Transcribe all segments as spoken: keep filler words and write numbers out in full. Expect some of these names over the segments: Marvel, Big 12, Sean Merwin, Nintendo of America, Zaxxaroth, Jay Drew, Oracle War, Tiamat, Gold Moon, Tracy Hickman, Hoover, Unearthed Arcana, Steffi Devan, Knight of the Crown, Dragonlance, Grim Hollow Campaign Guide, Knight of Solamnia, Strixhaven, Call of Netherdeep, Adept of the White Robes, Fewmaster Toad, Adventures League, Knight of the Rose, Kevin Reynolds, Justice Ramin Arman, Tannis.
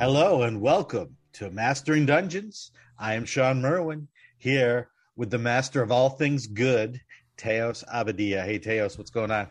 Hello and welcome to Mastering Dungeons. I am Sean Merwin, here with the master of all things good, Teos Abadia. Hey, Teos, what's going on?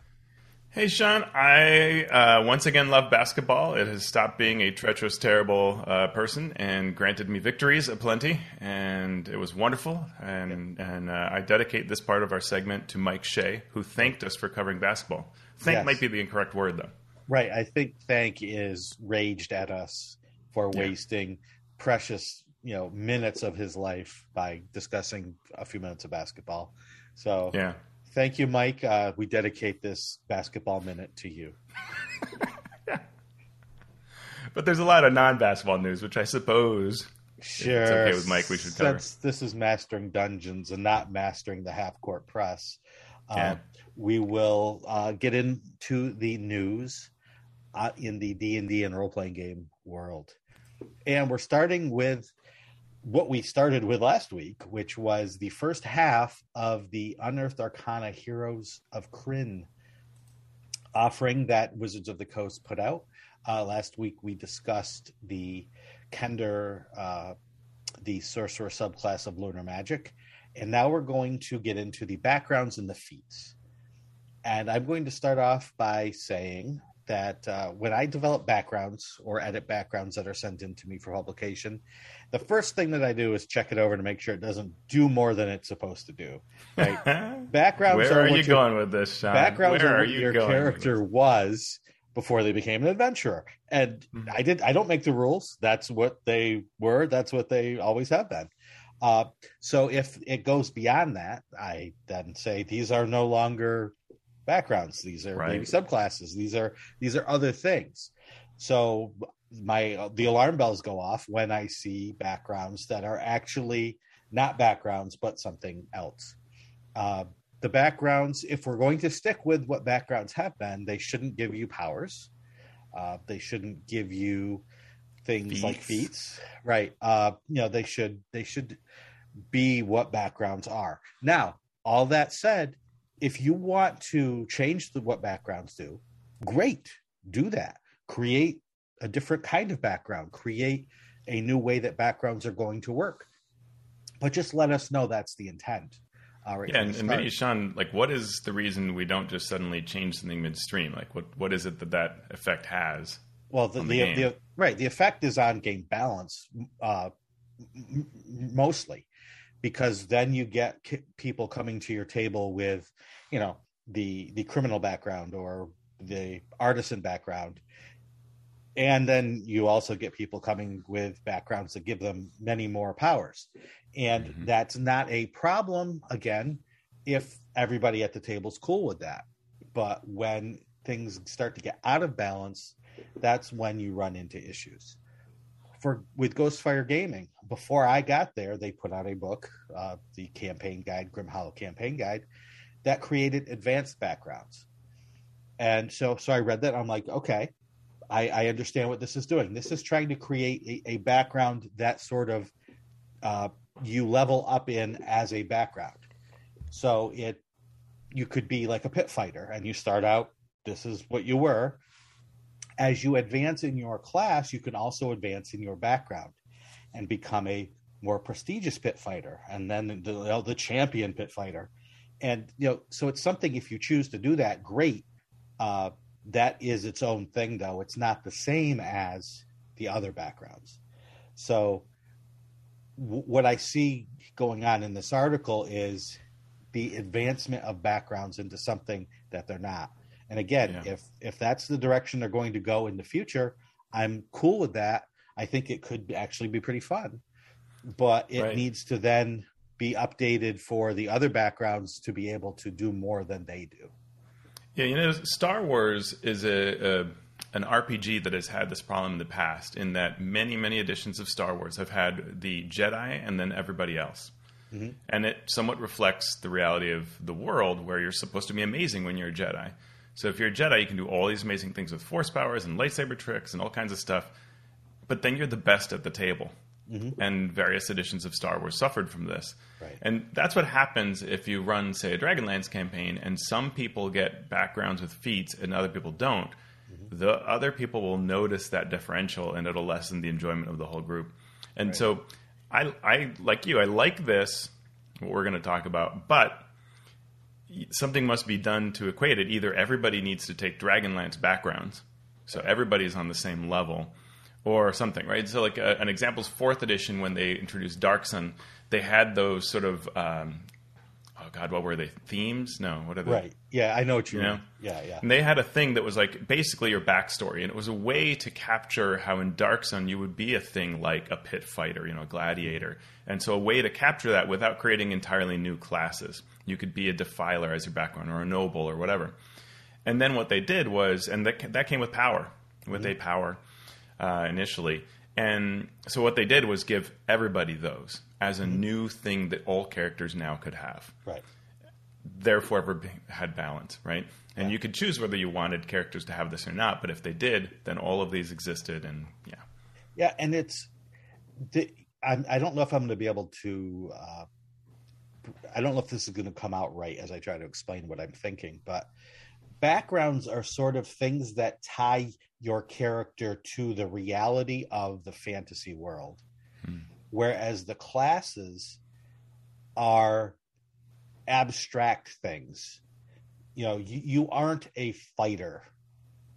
Hey, Sean. I uh, once again love basketball. It has stopped being a treacherous, terrible uh, person and granted me victories aplenty, and it was wonderful. And, yeah. and uh, I dedicate this part of our segment to Mike Shea, who thanked us for covering basketball. Thank yes. might be the incorrect word, though. Right. I think thank is raged at us for wasting yeah. precious, you know, minutes of his life by discussing a few minutes of basketball. So yeah. thank you, Mike. Uh, we dedicate this basketball minute to you. yeah. But there's a lot of non-basketball news, which I suppose sure. it's okay with Mike. We should cover. Since this is Mastering Dungeons and not Mastering the Half-Court Press, uh, yeah. we will uh, get into the news uh, in the D and D and role-playing game world. And we're starting with what we started with last week, which was the first half of the Unearthed Arcana Heroes of Kryn offering that Wizards of the Coast put out. Uh, last week we discussed the Kender, uh, the sorcerer subclass of Lunar Magic. And now we're going to get into the backgrounds and the feats. And I'm going to start off by saying that uh, when I develop backgrounds or edit backgrounds that are sent in to me for publication, the first thing that I do is check it over to make sure it doesn't do more than it's supposed to do. Right? Backgrounds. Where are, are you your, going with this, Sean? Backgrounds Where are, are what you your going character was before they became an adventurer. And mm-hmm. I did. I don't make the rules. That's what they were. That's what they always have been. Uh, so if it goes beyond that, I then say these are no longer backgrounds, these are right. maybe subclasses, these are these are other things. So my the alarm bells go off when I see backgrounds that are actually not backgrounds but something else. Uh, the backgrounds, if we're going to stick with what backgrounds have been, they shouldn't give you powers, uh, they shouldn't give you things feats. like feats right uh, you know they should they should be what backgrounds are. Now, all that said, if you want to change the, what backgrounds do, great, do that. Create a different kind of background. Create a new way that backgrounds are going to work. But just let us know that's the intent. Uh, right yeah, and, and maybe, Sean, like, what is the reason we don't just suddenly change something midstream? Like, what, what is it that that effect has? Well, the, the, the, the right, the effect is on game balance uh, m- mostly. Because then you get k- people coming to your table with, you know, the the criminal background or the artisan background. And then you also get people coming with backgrounds that give them many more powers. And mm-hmm. that's not a problem, again, if everybody at the table's cool with that. But when things start to get out of balance, that's when you run into issues. For with Ghostfire Gaming, before I got there, they put out a book, uh, the campaign guide, Grim Hollow Campaign Guide, that created advanced backgrounds. And so, so I read that. I'm like, okay, I, I understand what this is doing. This is trying to create a, a background that sort of uh, you level up in as a background. So it, you could be like a pit fighter, and you start out, this is what you were. As you advance in your class, you can also advance in your background and become a more prestigious pit fighter, and then the, the champion pit fighter. And, you know, so it's something, if you choose to do that, great. Uh, that is its own thing, though. It's not the same as the other backgrounds. So w- what I see going on in this article is the advancement of backgrounds into something that they're not. And again, yeah. if if that's the direction they're going to go in the future, I'm cool with that. I think it could actually be pretty fun. But it right. needs to then be updated for the other backgrounds to be able to do more than they do. Yeah, you know, Star Wars is a, a an R P G that has had this problem in the past, in that many, many editions of Star Wars have had the Jedi and then everybody else. Mm-hmm. And it somewhat reflects the reality of the world, where you're supposed to be amazing when you're a Jedi. So if you're a Jedi, you can do all these amazing things with force powers and lightsaber tricks and all kinds of stuff. But then you're the best at the table. Mm-hmm. And various editions of Star Wars suffered from this. Right. And that's what happens if you run, say, a Dragonlance campaign, and some people get backgrounds with feats and other people don't. mm-hmm. the other people will notice that differential and it'll lessen the enjoyment of the whole group. And right. so I, I, like you, I like this, what we're going to talk about, but something must be done to equate it. Either everybody needs to take Dragonlance backgrounds, so everybody's on the same level, or something, right? So like a, an example is fourth edition, when they introduced Dark Sun, they had those sort of, um, oh God, what were they? Themes? No, what are they? Right. Yeah, I know what you, you mean. Know? Yeah, yeah. And they had a thing that was like basically your backstory, and it was a way to capture how in Dark Sun you would be a thing like a pit fighter, you know, a gladiator. And so a way to capture that without creating entirely new classes. You could be a defiler as your background, or a noble, or whatever. And then what they did was, and that, that came with power, with mm-hmm. a power uh, initially. And so what they did was give everybody those as a mm-hmm. new thing that all characters now could have. Right. Therefore, everybody had balance, right? And yeah. you could choose whether you wanted characters to have this or not. But if they did, then all of these existed, and yeah. Yeah, and it's... The, I, I don't know if I'm going to be able to... Uh, I don't know if this is going to come out right as I try to explain what I'm thinking, but backgrounds are sort of things that tie your character to the reality of the fantasy world. Hmm. Whereas the classes are abstract things. You know, you, you aren't a fighter.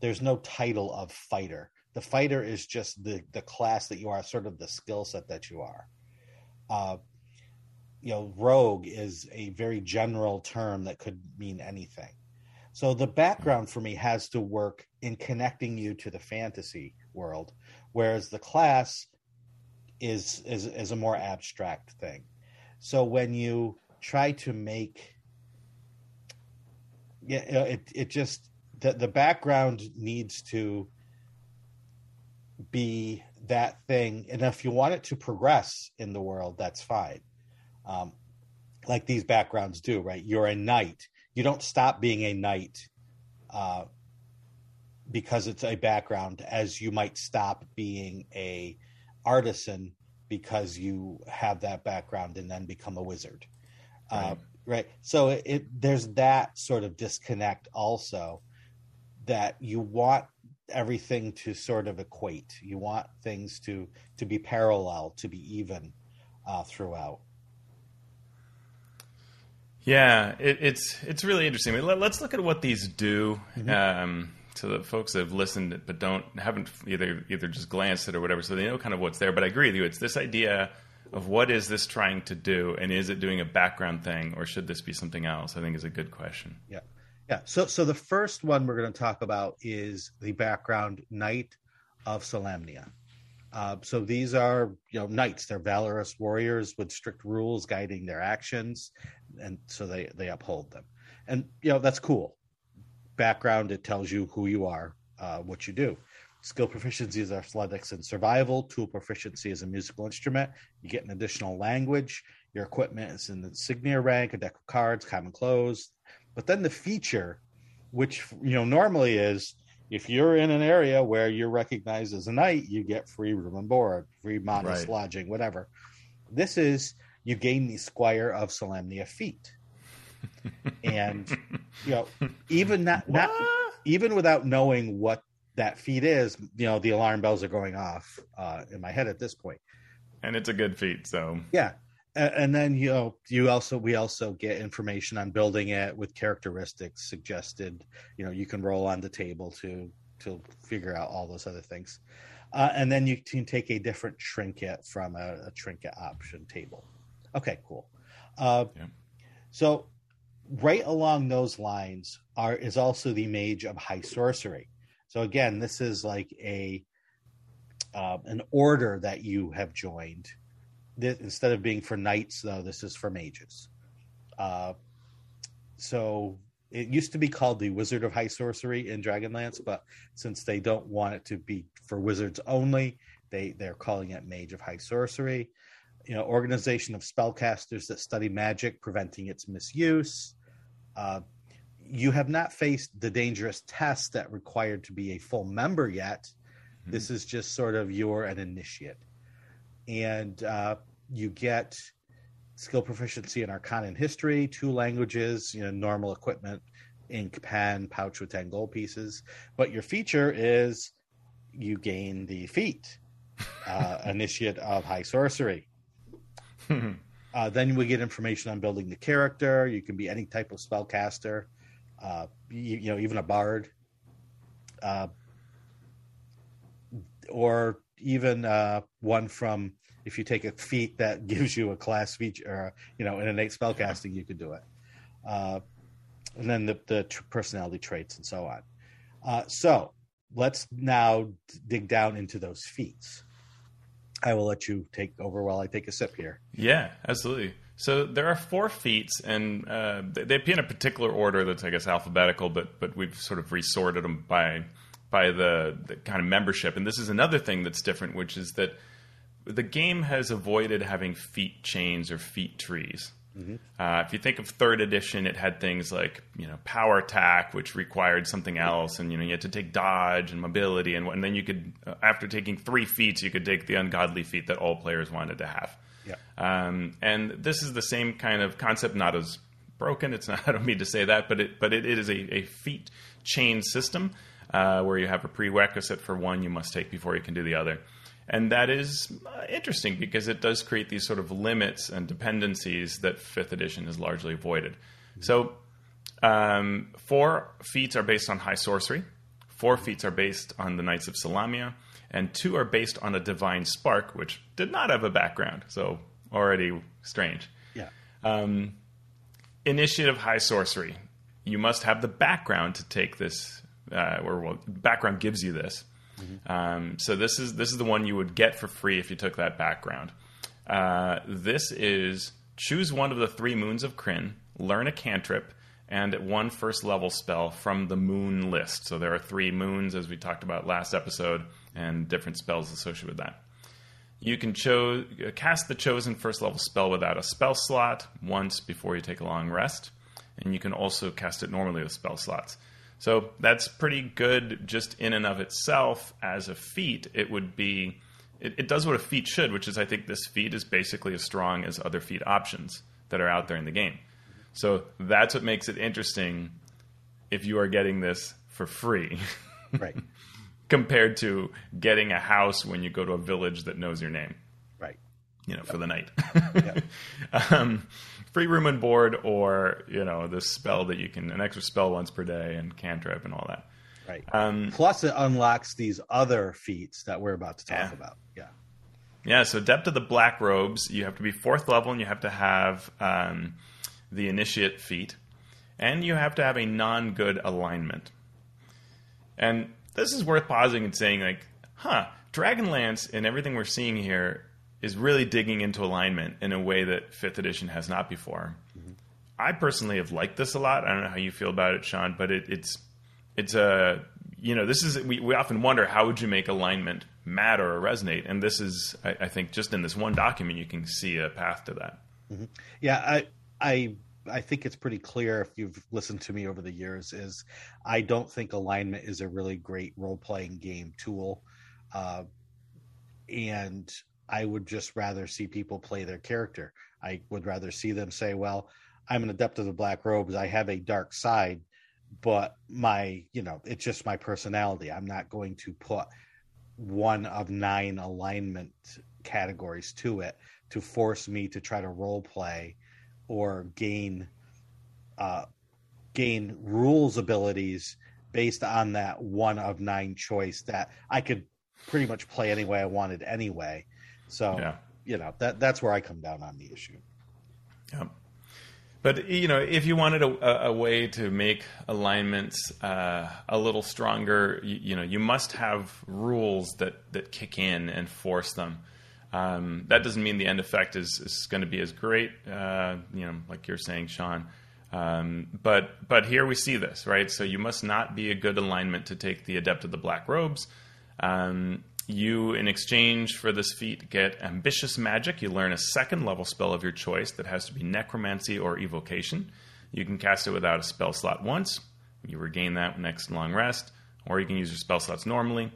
There's no title of fighter. The fighter is just the, the class that you are, sort of the skill set that you are. Uh, You know, rogue is a very general term that could mean anything. So the background for me has to work in connecting you to the fantasy world, whereas the class is is, is a more abstract thing. So when you try to make, yeah, it it just the, the background needs to be that thing, and if you want it to progress in the world, that's fine. Um, like these backgrounds do, right? You're a knight. You don't stop being a knight uh, because it's a background, as you might stop being a artisan because you have that background and then become a wizard, right? Uh, right? So it, it, there's that sort of disconnect also, that you want everything to sort of equate. You want things to, to be parallel, to be even uh, throughout. Yeah, it, it's it's really interesting. Let, let's look at what these do mm-hmm. um, to the folks that have listened but don't haven't either either just glanced at it or whatever, so they know kind of what's there. But I agree with you. It's this idea of what is this trying to do, and is it doing a background thing, or should this be something else? I think is a good question. Yeah, yeah. So so the first one we're going to talk about is the background Knight of Solamnia. Uh, so these are, you know, knights. They're valorous warriors with strict rules guiding their actions, and so they, they uphold them. And, you know, that's cool. Background, it tells you who you are, uh, what you do. Skill proficiencies are athletics and survival. Tool proficiency is a musical instrument. You get an additional language. Your equipment is in the insignia rank, a deck of cards, common clothes. But then the feature, which, you know, normally is, if you're in an area where you're recognized as a knight, you get free room and board, free modest right. lodging, whatever. This is, you gain the Squire of Solamnia feat. And, you know, even not, not even without knowing what that feat is, you know, the alarm bells are going off uh, in my head at this point. And it's a good feat, so. Yeah. And, and then, you know, you also, we also get information on building it with characteristics suggested. You know, you can roll on the table to, to figure out all those other things. Uh, and then you can take a different trinket from a, a trinket option table. Okay, cool. Uh, yeah. So right along those lines are is also the Mage of High Sorcery. So again, this is like a uh, an order that you have joined. This, instead of being for knights, though, this is for mages. Uh, so it used to be called the Wizard of High Sorcery in Dragonlance, but since they don't want it to be for wizards only, they, they're calling it Mage of High Sorcery. You know, organization of spellcasters that study magic, preventing its misuse. Uh, you have not faced the dangerous test that required to be a full member yet. Mm-hmm. This is just sort of you're an initiate. And uh, you get skill proficiency in Arcana and History, two languages, you know, normal equipment, ink pen pouch with ten gold pieces. But your feature is you gain the feat, uh, Initiate of High Sorcery. Uh, then we get information on building the character. You can be any type of spellcaster, uh, you, you know, even a bard, uh, or even uh, one from if you take a feat that gives you a class feature, or, you know, in innate spellcasting, you could do it. Uh, and then the, the t- personality traits and so on. Uh, so let's now d- dig down into those feats. I will let you take over while I take a sip here. Yeah, absolutely. So there are four feats, and uh, they, they appear in a particular order that's, I guess, alphabetical, but but we've sort of resorted them by by the, the kind of membership. And this is another thing that's different, which is that the game has avoided having feat chains or feat trees. Mm-hmm. Uh, if you think of third edition, it had things like, you know, power attack, which required something else. And, you know, you had to take dodge and mobility. And, and then you could, uh, after taking three feats, you could take the ungodly feat that all players wanted to have. Yeah. Um, and this is the same kind of concept, not as broken. It's not, I don't mean to say that, but it, but it, it is a, a feat chain system, uh, where you have a prerequisite for one you must take before you can do the other. And that is interesting because it does create these sort of limits and dependencies that fifth edition has largely avoided. Mm-hmm. So um, four feats are based on high sorcery, four feats are based on the Knights of Solamnia, and two are based on a Divine Spark, which did not have a background, so already strange. Yeah. Um, Initiate of High Sorcery. You must have the background to take this, uh, or well, background gives you this. Mm-hmm. Um, so this is this is the one you would get for free if you took that background. Uh, this is choose one of the three moons of Kryn, learn a cantrip, and one first level spell from the moon list. So there are three moons, as we talked about last episode, and different spells associated with that. You can cho- cast the chosen first level spell without a spell slot once before you take a long rest, and you can also cast it normally with spell slots. So that's pretty good just in and of itself as a feat. It would be, it, it does what a feat should, which is I think this feat is basically as strong as other feat options that are out there in the game. So that's what makes it interesting if you are getting this for free. Right. Compared to getting a house when you go to a village that knows your name. Right. You know, yep. For the night. Yep. um, Free room and board, or, you know, this spell that you can, an extra spell once per day and cantrip and all that. Right. Um, Plus it unlocks these other feats that we're about to talk yeah. about. Yeah. Yeah. So Adept of the Black Robes, you have to be fourth level and you have to have um, the Initiate feat, and you have to have a non-good alignment. And this is worth pausing and saying, like, huh, Dragonlance and everything we're seeing here is really digging into alignment in a way that fifth edition has not before. Mm-hmm. I personally have liked this a lot. I don't know how you feel about it, Sean, but it, it's it's a, you know, this is, we, we often wonder how would you make alignment matter or resonate? And this is, I, I think, just in this one document, you can see a path to that. Mm-hmm. Yeah, I, I I think it's pretty clear if you've listened to me over the years is I don't think alignment is a really great role-playing game tool. Uh, and... I would just rather see people play their character. I would rather see them say, well, I'm an Adept of the Black Robes. I have a dark side, but my, you know, it's just my personality. I'm not going to put one of nine alignment categories to it to force me to try to role play or gain, uh, gain rules abilities based on that one of nine choice that I could pretty much play any way I wanted anyway. So, yeah. you know, that that's where I come down on the issue. Yeah. But, you know, if you wanted a, a way to make alignments uh, a little stronger, you, you know, you must have rules that, that kick in and force them. Um, that doesn't mean the end effect is, is going to be as great, uh, you know, like you're saying, Sean. Um, but but here we see this, right? So you must not be a good alignment to take the Adept of the Black Robes. Um You, in exchange for this feat, get Ambitious Magic. You learn a second-level spell of your choice that has to be Necromancy or Evocation. You can cast it without a spell slot once. You regain that next long rest, or you can use your spell slots normally.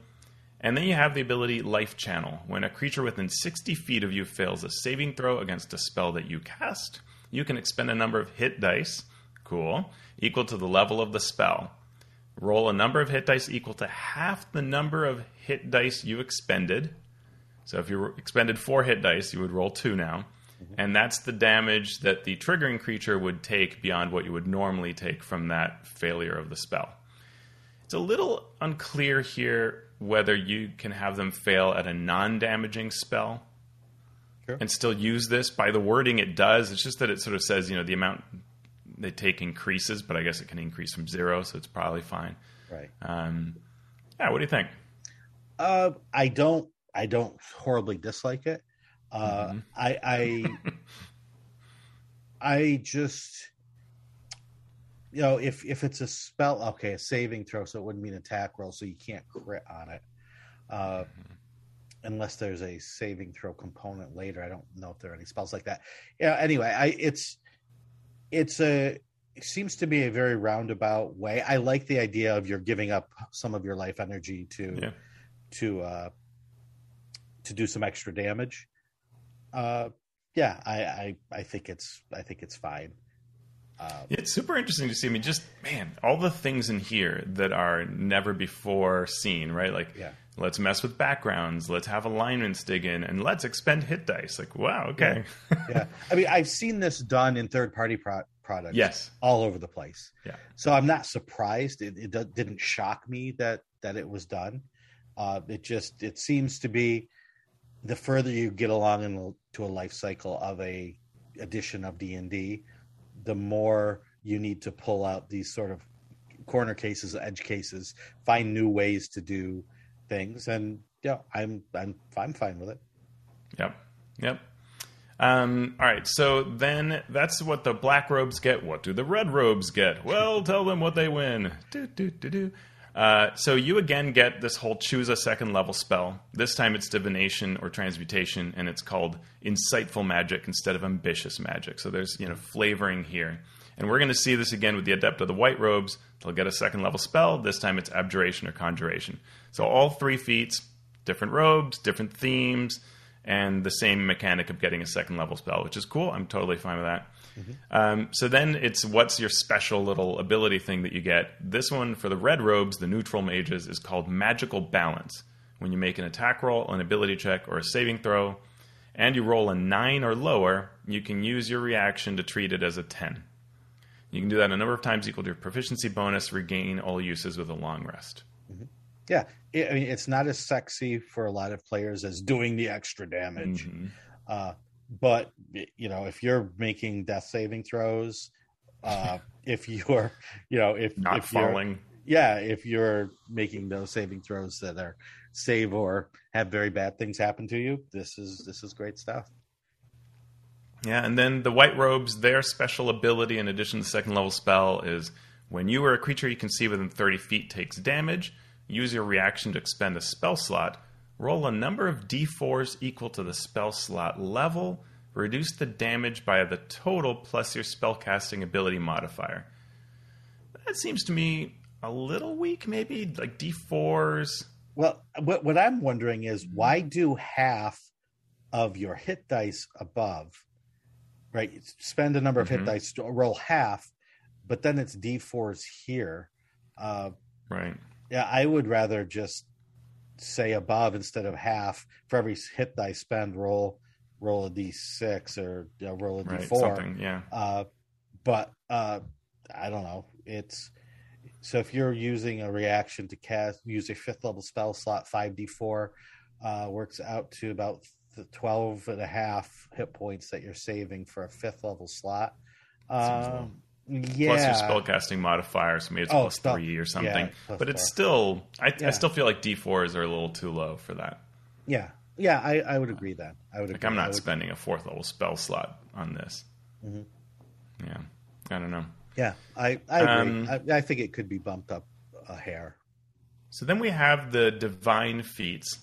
And then you have the ability Life Channel. When a creature within sixty feet of you fails a saving throw against a spell that you cast, you can expend a number of hit dice, Cool. Equal to the level of the spell. Roll a number of hit dice equal to half the number of hit dice you expended. So if you expended four hit dice, you would roll two now. Mm-hmm. And that's the damage that the triggering creature would take beyond what you would normally take from that failure of the spell. It's a little unclear here whether you can have them fail at a non-damaging spell sure. and still use this. By the wording it does, it's just that it sort of says, you know, the amount they take increases, but I guess it can increase from zero, so it's probably fine. Right. Um, yeah, what do you think? Uh, I don't I don't horribly dislike it. Uh, mm-hmm. I I, I just... You know, if, if it's a spell, okay, a saving throw, so it wouldn't mean attack roll, so you can't crit on it. Uh, mm-hmm. Unless there's a saving throw component later. I don't know if there are any spells like that. Yeah, anyway, I it's it's a it seems to be a very roundabout way. I like the idea of you're giving up some of your life energy to yeah. to uh, to do some extra damage. Uh, yeah, I, I I think it's I think it's fine. Um, it's super interesting to see. I mean, just, man, all the things in here that are never before seen, right? Like, yeah. let's mess with backgrounds, let's have alignments dig in, and let's expend hit dice. Like, wow, okay. Yeah. yeah. I mean, I've seen this done in third-party pro- products yes. all over the place. Yeah. So I'm not surprised. It, it do- didn't shock me that, that it was done. Uh, it just, it seems to be the further you get along in, to a life cycle of a edition of D and D, the more you need to pull out these sort of corner cases, edge cases, find new ways to do things. And yeah, I'm, I'm, I'm fine with it. Yep. Yep. Um, all right. So then that's what the black robes get. What do the red robes get? Well, tell them what they win. Do, do, do, do. Uh, so you again get this whole choose a second level spell. This time it's divination or transmutation, and it's called insightful magic instead of ambitious magic. So there's, you know, flavoring here. And we're going to see this again with the Adept of the White Robes. They'll get a second level spell. This time it's abjuration or conjuration. So all three feats, different robes, different themes, and the same mechanic of getting a second level spell, which is cool. I'm totally fine with that. Mm-hmm. Um, so then it's what's your special little ability thing that you get. This one for the red robes, the neutral mages, is called Magical Balance. When you make an attack roll, an ability check, or a saving throw, and you roll a nine or lower, you can use your reaction to treat it as a ten. You can do that a number of times equal to your proficiency bonus, regain all uses with a long rest. Mm-hmm. Yeah, I mean, it's not as sexy for a lot of players as doing the extra damage. Mm-hmm. Uh But, you know, if you're making death saving throws, uh, if you're, you know, if not if falling. Yeah. If you're making those saving throws that are save or have very bad things happen to you, this is this is great stuff. Yeah. And then the white robes, their special ability in addition to the second level spell is when you or a creature you can see within thirty feet takes damage, use your reaction to expend a spell slot. Roll a number of d fours equal to the spell slot level. Reduce the damage by the total plus your spellcasting ability modifier. That seems to me a little weak, maybe, like d fours. Well, what, what I'm wondering is why do half of your hit dice above, right? Spend a number of mm-hmm. hit dice, roll half, but then it's d fours here. Uh, right. Yeah, I would rather just say above instead of half. For every hit I spend, roll roll a d six or uh, roll a right, d four. Something, yeah. Uh, but uh, I don't know. It's so if you're using a reaction to cast, use a fifth level spell slot, five d four uh, works out to about the twelve and a half hit points that you're saving for a fifth level slot. Um, Yeah. Plus your spellcasting modifier, so maybe it's oh, plus spell, three or something. Yeah, but it's still, I, yeah. I still feel like d fours are a little too low for that. Yeah, yeah, I, I would agree that. I would. Like agree. I'm not would... spending a fourth level spell slot on this. Mm-hmm. Yeah, I don't know. Yeah, I, I agree. Um, I, I think it could be bumped up a hair. So then we have the divine feats.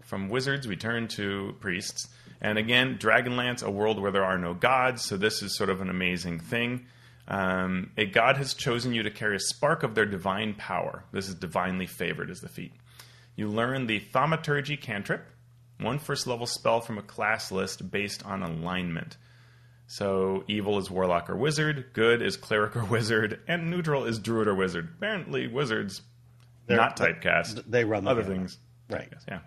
From wizards, we turn to priests. And again, Dragonlance, a world where there are no gods. So this is sort of an amazing thing. Um, a god has chosen you to carry a spark of their divine power. This is Divinely Favored as the feat. You learn the Thaumaturgy cantrip, one first level spell from a class list based on alignment. So evil is warlock or wizard, good is cleric or wizard, and neutral is druid or wizard. Apparently wizards, they're not typecast. They run the other camera. Things. Right. Yeah.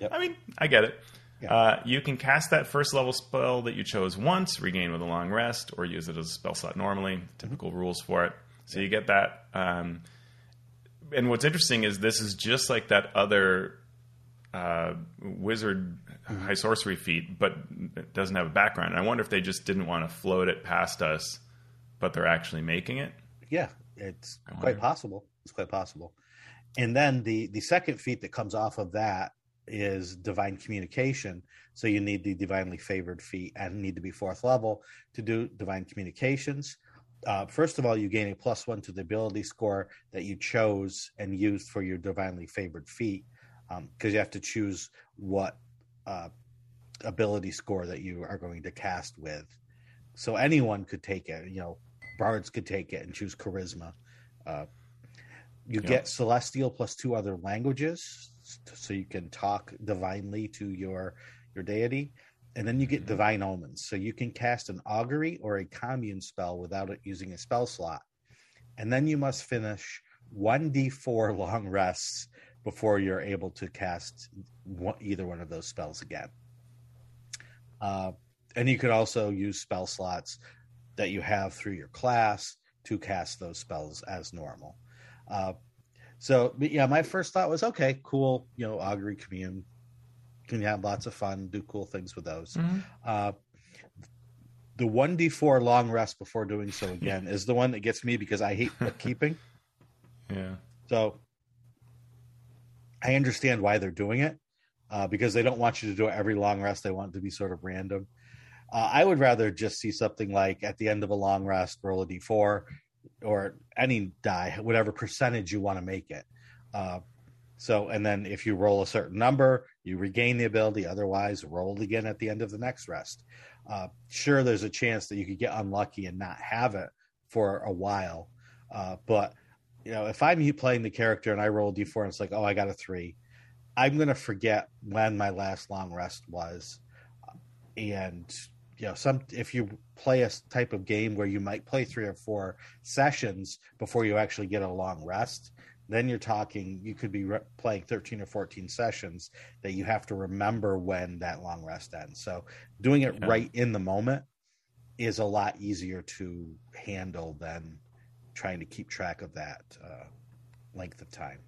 Yep. I mean, I get it. Yeah. Uh, you can cast that first level spell that you chose once, regain with a long rest, or use it as a spell slot normally. Typical mm-hmm. rules for it. So yeah. you get that. Um, and what's interesting is this is just like that other uh, wizard... high sorcery feat, but it doesn't have a background. And I wonder if they just didn't want to float it past us, but they're actually making it. Yeah, it's quite possible. It's quite possible. And then the, the second feat that comes off of that is divine communication. So you need the divinely favored feat and need to be fourth level to do divine communications. Uh, first of all, you gain a plus one to the ability score that you chose and used for your divinely favored feat, um, because you have to choose what Uh, ability score that you are going to cast with. So anyone could take it. You know, bards could take it and choose charisma. Uh, you yeah. get celestial plus two other languages, so you can talk divinely to your your deity. And then you get mm-hmm. divine omens. So you can cast an augury or a commune spell without it using a spell slot. And then you must finish one d four long rests before you're able to cast one, either one of those spells again. Uh, and you can also use spell slots that you have through your class to cast those spells as normal. Uh, so, but yeah, my first thought was, okay, cool, you know, augury, commune, can have lots of fun, do cool things with those. Mm-hmm. Uh, the one d four long rest before doing so again is the one that gets me because I hate bookkeeping. Yeah. So... I understand why they're doing it, uh, because they don't want you to do it every long rest. They want it to be sort of random. Uh, I would rather just see something like at the end of a long rest, roll a d four or any die, whatever percentage you want to make it. Uh, so, and then if you roll a certain number, you regain the ability. Otherwise, roll again at the end of the next rest. Uh, sure, there's a chance that you could get unlucky and not have it for a while, uh, but... You know, if I'm playing the character and I roll a d four and it's like, oh, I got a three, I'm going to forget when my last long rest was. And, you know, some if you play a type of game where you might play three or four sessions before you actually get a long rest, then you're talking, you could be re- playing thirteen or fourteen sessions that you have to remember when that long rest ends. So doing it yeah. right in the moment is a lot easier to handle than trying to keep track of that uh, length of time.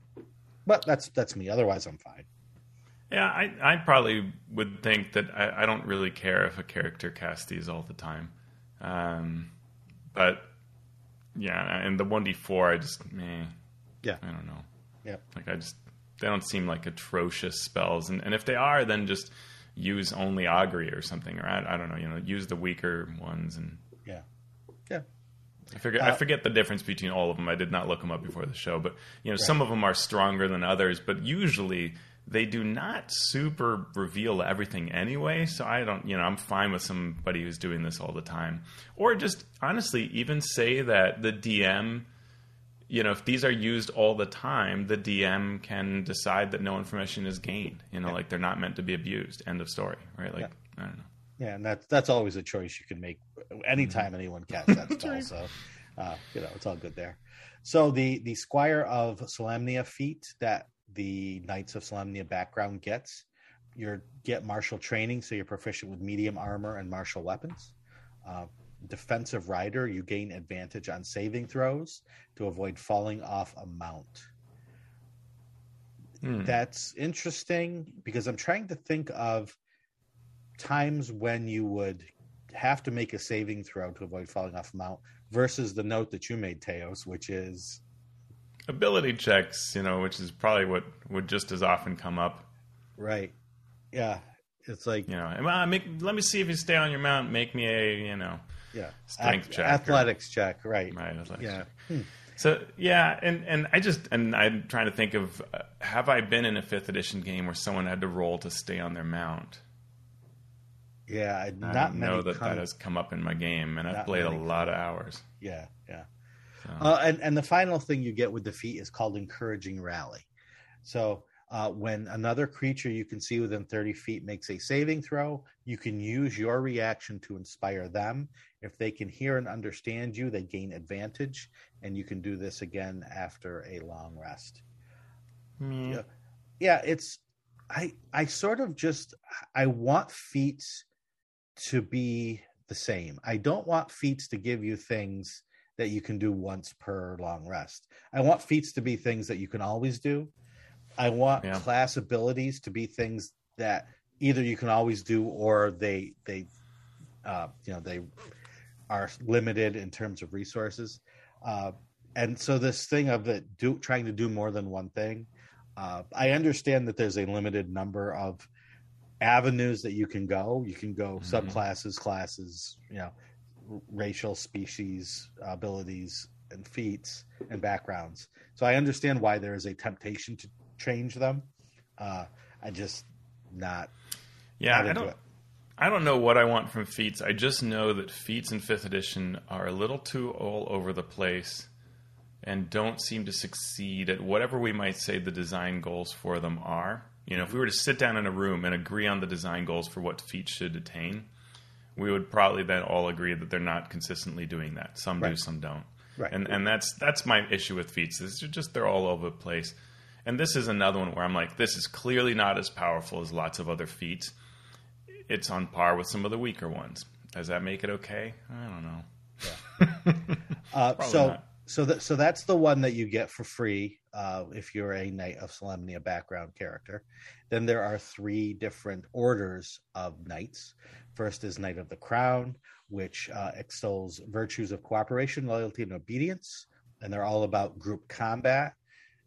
But that's that's me. Otherwise, I'm fine. Yeah, I, I probably would think that I, I don't really care if a character casts these all the time. Um, but, yeah, and the one d four, I just, meh. Yeah. I don't know. Yeah. Like, I just, they don't seem like atrocious spells. And, and if they are, then just use only augury or something. Or, I, I don't know, you know, use the weaker ones. And Yeah. Yeah. I forget, uh, I forget the difference between all of them. I did not look them up before the show, but you know, right. some of them are stronger than others, but usually they do not super reveal everything anyway. So I don't, you know, I'm fine with somebody who's doing this all the time, or just honestly, even say that the D M, you know, if these are used all the time, the D M can decide that no information is gained, you know, yeah. like they're not meant to be abused. End of story. Right. Like, yeah. I don't know. Yeah, and that's that's always a choice you can make anytime anyone casts that spell. So, uh, you know, it's all good there. So the the Squire of Solamnia feat that the Knights of Solamnia background gets, you get martial training, so you're proficient with medium armor and martial weapons. Uh, defensive rider, you gain advantage on saving throws to avoid falling off a mount. Hmm. That's interesting because I'm trying to think of times when you would have to make a saving throw to avoid falling off a mount versus the note that you made, Teos, which is ability checks, you know, which is probably what would just as often come up. Right. Yeah. It's like, you know, well, make, let me see if you stay on your mount, make me a, you know, yeah, strength a- check. Athletics or, check. Right. Right. Athletics yeah. check. Hmm. So, yeah, and, and I just, and I'm trying to think of, uh, have I been in a fifth edition game where someone had to roll to stay on their mount? Yeah, not I don't know that come, that has come up in my game, and I've played a lot of hours. Yeah, yeah. So. Uh, and, and the final thing you get with the feat is called Encouraging Rally. So Uh, when another creature you can see within thirty feet makes a saving throw, you can use your reaction to inspire them. If they can hear and understand you, they gain advantage, and you can do this again after a long rest. Mm. Yeah, yeah, it's I I sort of just I want feats to be the same. I don't want feats to give you things that you can do once per long rest. I want feats to be things that you can always do. I want yeah. class abilities to be things that either you can always do or they they uh, you know they are limited in terms of resources. Uh, and so this thing of it do, trying to do more than one thing, uh, I understand that there's a limited number of avenues that you can go. You can go mm-hmm. subclasses, classes, you know, r- racial, species, abilities, and feats and backgrounds. So I understand why there is a temptation to change them. Uh, I just not. Yeah, not I don't. It. I don't know what I want from feats. I just know that feats in fifth edition are a little too all over the place, and don't seem to succeed at whatever we might say the design goals for them are. You know, if we were to sit down in a room and agree on the design goals for what feats should attain, we would probably then all agree that they're not consistently doing that. Some right. do, some don't. Right. And and that's that's my issue with feats. It's just they're all over the place. And this is another one where I'm like, this is clearly not as powerful as lots of other feats. It's on par with some of the weaker ones. Does that make it okay? I don't know. Yeah. uh, so not. so that so that's the one that you get for free uh, if you're a Knight of Solamnia background character. Then there are three different orders of knights. First is Knight of the Crown, which uh, extols virtues of cooperation, loyalty, and obedience, and they're all about group combat.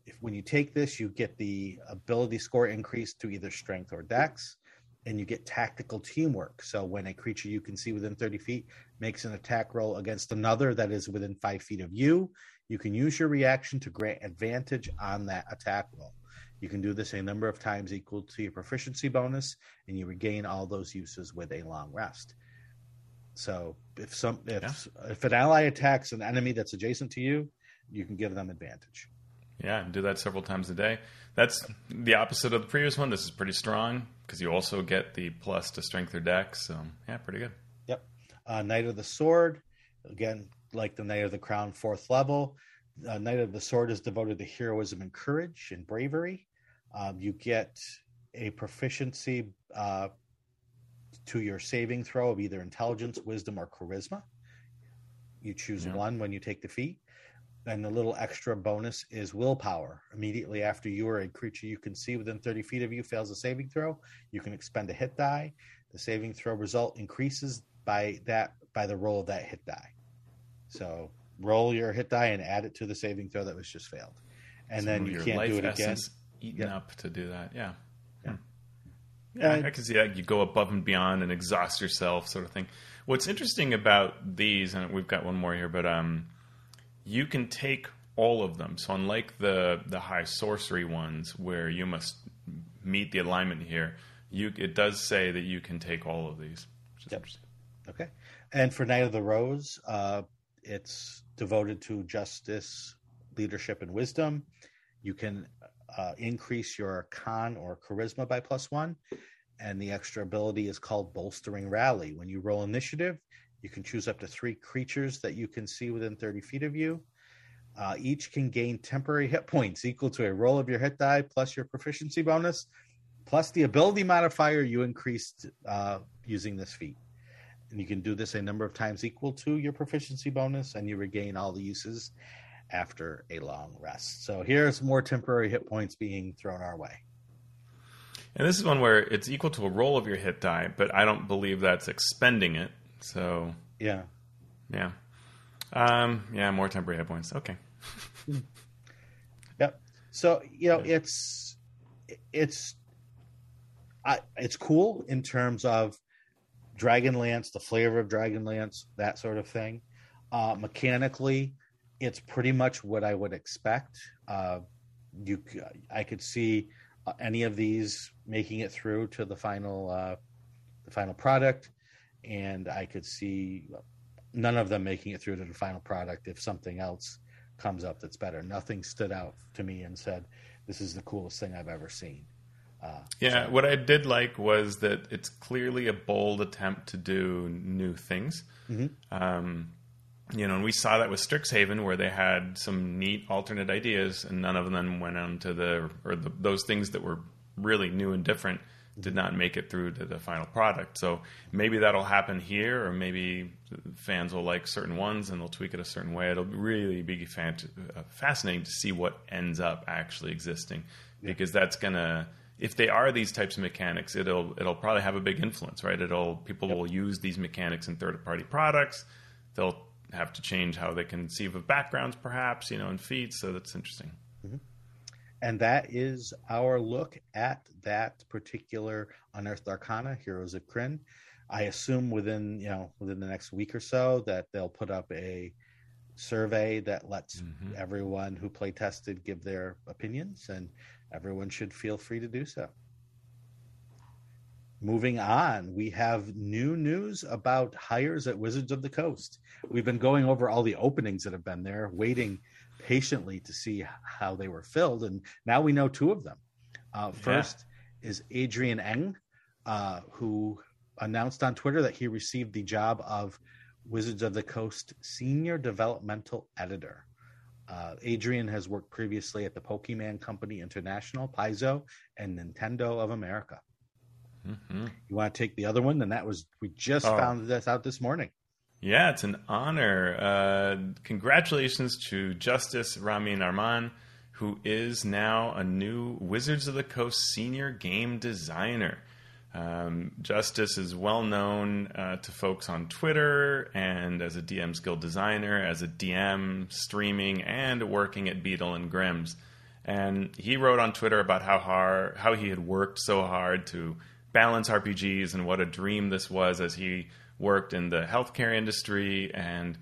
If, when you take this, you get the ability score increased to either strength or dex, and you get tactical teamwork. So when a creature you can see within thirty feet makes an attack roll against another that is within five feet of you, you can use your reaction to grant advantage on that attack roll. You can do this a number of times equal to your proficiency bonus, and you regain all those uses with a long rest. So if some if yeah. if an ally attacks an enemy that's adjacent to you, you can give them advantage. Yeah, and do that several times a day. That's the opposite of the previous one. This is pretty strong because you also get the plus to strength or dex. So, yeah, pretty good. Yep. Uh, Knight of the Sword, again, like the Knight of the Crown, fourth level. Uh, Knight of the Sword is devoted to heroism and courage and bravery. Um, you get a proficiency uh, to your saving throw of either intelligence, wisdom, or charisma. You choose yeah. one when you take the feat. And the little extra bonus is willpower. Immediately after you or a creature you can see within thirty feet of you fails a saving throw, you can expend a hit die. The saving throw result increases by that by the roll of that hit die. So roll your hit die and add it to the saving throw that was just failed. And so then you can't do it again. Eaten yep. up to do that, yeah. Yeah, yeah and, I can see that. You go above and beyond and exhaust yourself, sort of thing. What's interesting about these, and we've got one more here, but um. you can take all of them. So unlike the, the high sorcery ones where you must meet the alignment here, you it does say that you can take all of these. Which is yep. interesting. Okay. And for Knight of the Rose, uh, it's devoted to justice, leadership, and wisdom. You can uh, increase your con or charisma by plus one. And the extra ability is called Bolstering Rally. When you roll initiative, you can choose up to three creatures that you can see within thirty feet of you. Uh, each can gain temporary hit points equal to a roll of your hit die plus your proficiency bonus, plus the ability modifier you increased uh, using this feat. And you can do this a number of times equal to your proficiency bonus, and you regain all the uses after a long rest. So here's more temporary hit points being thrown our way. And this is one where it's equal to a roll of your hit die, but I don't believe that's expending it. So yeah, yeah, um, yeah. More temporary hit points. Okay. Yep. So you know, it's it's I, it's cool in terms of Dragonlance, the flavor of Dragonlance, that sort of thing. Uh, mechanically, it's pretty much what I would expect. Uh, you, I could see any of these making it through to the final uh, the final product. And I could see none of them making it through to the final product if something else comes up that's better. Nothing stood out to me and said, this is the coolest thing I've ever seen. Uh, yeah, so. What I did like was that it's clearly a bold attempt to do new things. Mm-hmm. Um, you know, and we saw that with Strixhaven, where they had some neat alternate ideas, and none of them went on to the or the, those things that were really new and different did not make it through to the final product. So maybe that'll happen here, or maybe fans will like certain ones and they'll tweak it a certain way. It'll really be fascinating to see what ends up actually existing, yeah. because that's gonna, if they are these types of mechanics, it'll it'll probably have a big influence, right? It'll people yep. will use these mechanics in third-party products. They'll have to change how they conceive of backgrounds, perhaps, you know, and feats. So that's interesting. Mm-hmm. And that is our look at that particular Unearthed Arcana, Heroes of Kryn. I assume within, you know, within the next week or so that they'll put up a survey that lets mm-hmm. everyone who play tested give their opinions, and everyone should feel free to do so. Moving on, we have new news about hires at Wizards of the Coast. We've been going over all the openings that have been there, waiting patiently to see how they were filled, and now we know two of them. Uh, first yeah. is Adrian Eng, uh, who announced on Twitter that he received the job of Wizards of the Coast Senior Developmental Editor. Uh, Adrian has worked previously at the Pokemon Company International, Paizo, and Nintendo of America. Mm-hmm. You want to take the other one? And that was, we just oh. found this out this morning. Yeah, it's an honor. Uh, congratulations to Justice Ramin Arman, who is now a new Wizards of the Coast senior game designer. Um, Justice is well known uh, to folks on Twitter and as a D M skilled designer, as a D M streaming, and working at Beadle and Grimm's. And he wrote on Twitter about how hard, how he had worked so hard to balance R P Gs and what a dream this was as he worked in the healthcare industry and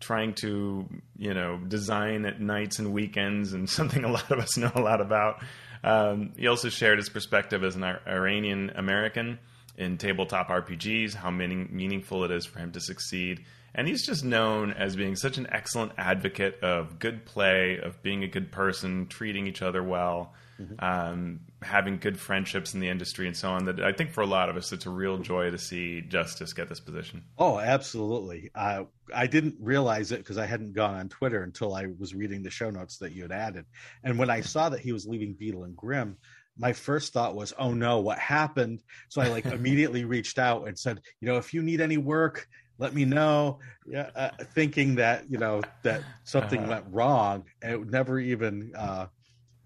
trying to, you know, design at nights and weekends, and something a lot of us know a lot about. Um, he also shared his perspective as an Iranian American in tabletop R P Gs, how meaning, meaningful it is for him to succeed. And he's just known as being such an excellent advocate of good play, of being a good person, treating each other well, mm-hmm. um, having good friendships in the industry and so on, that I think for a lot of us, it's a real joy to see Justice get this position. Oh, absolutely. Uh, I didn't realize it because I hadn't gone on Twitter until I was reading the show notes that you had added. And when I saw that he was leaving Beadle and Grimm, my first thought was, oh no, what happened? So I like immediately reached out and said, you know, if you need any work, let me know, yeah, uh, thinking that, you know, that something uh-huh. went wrong, and never even uh,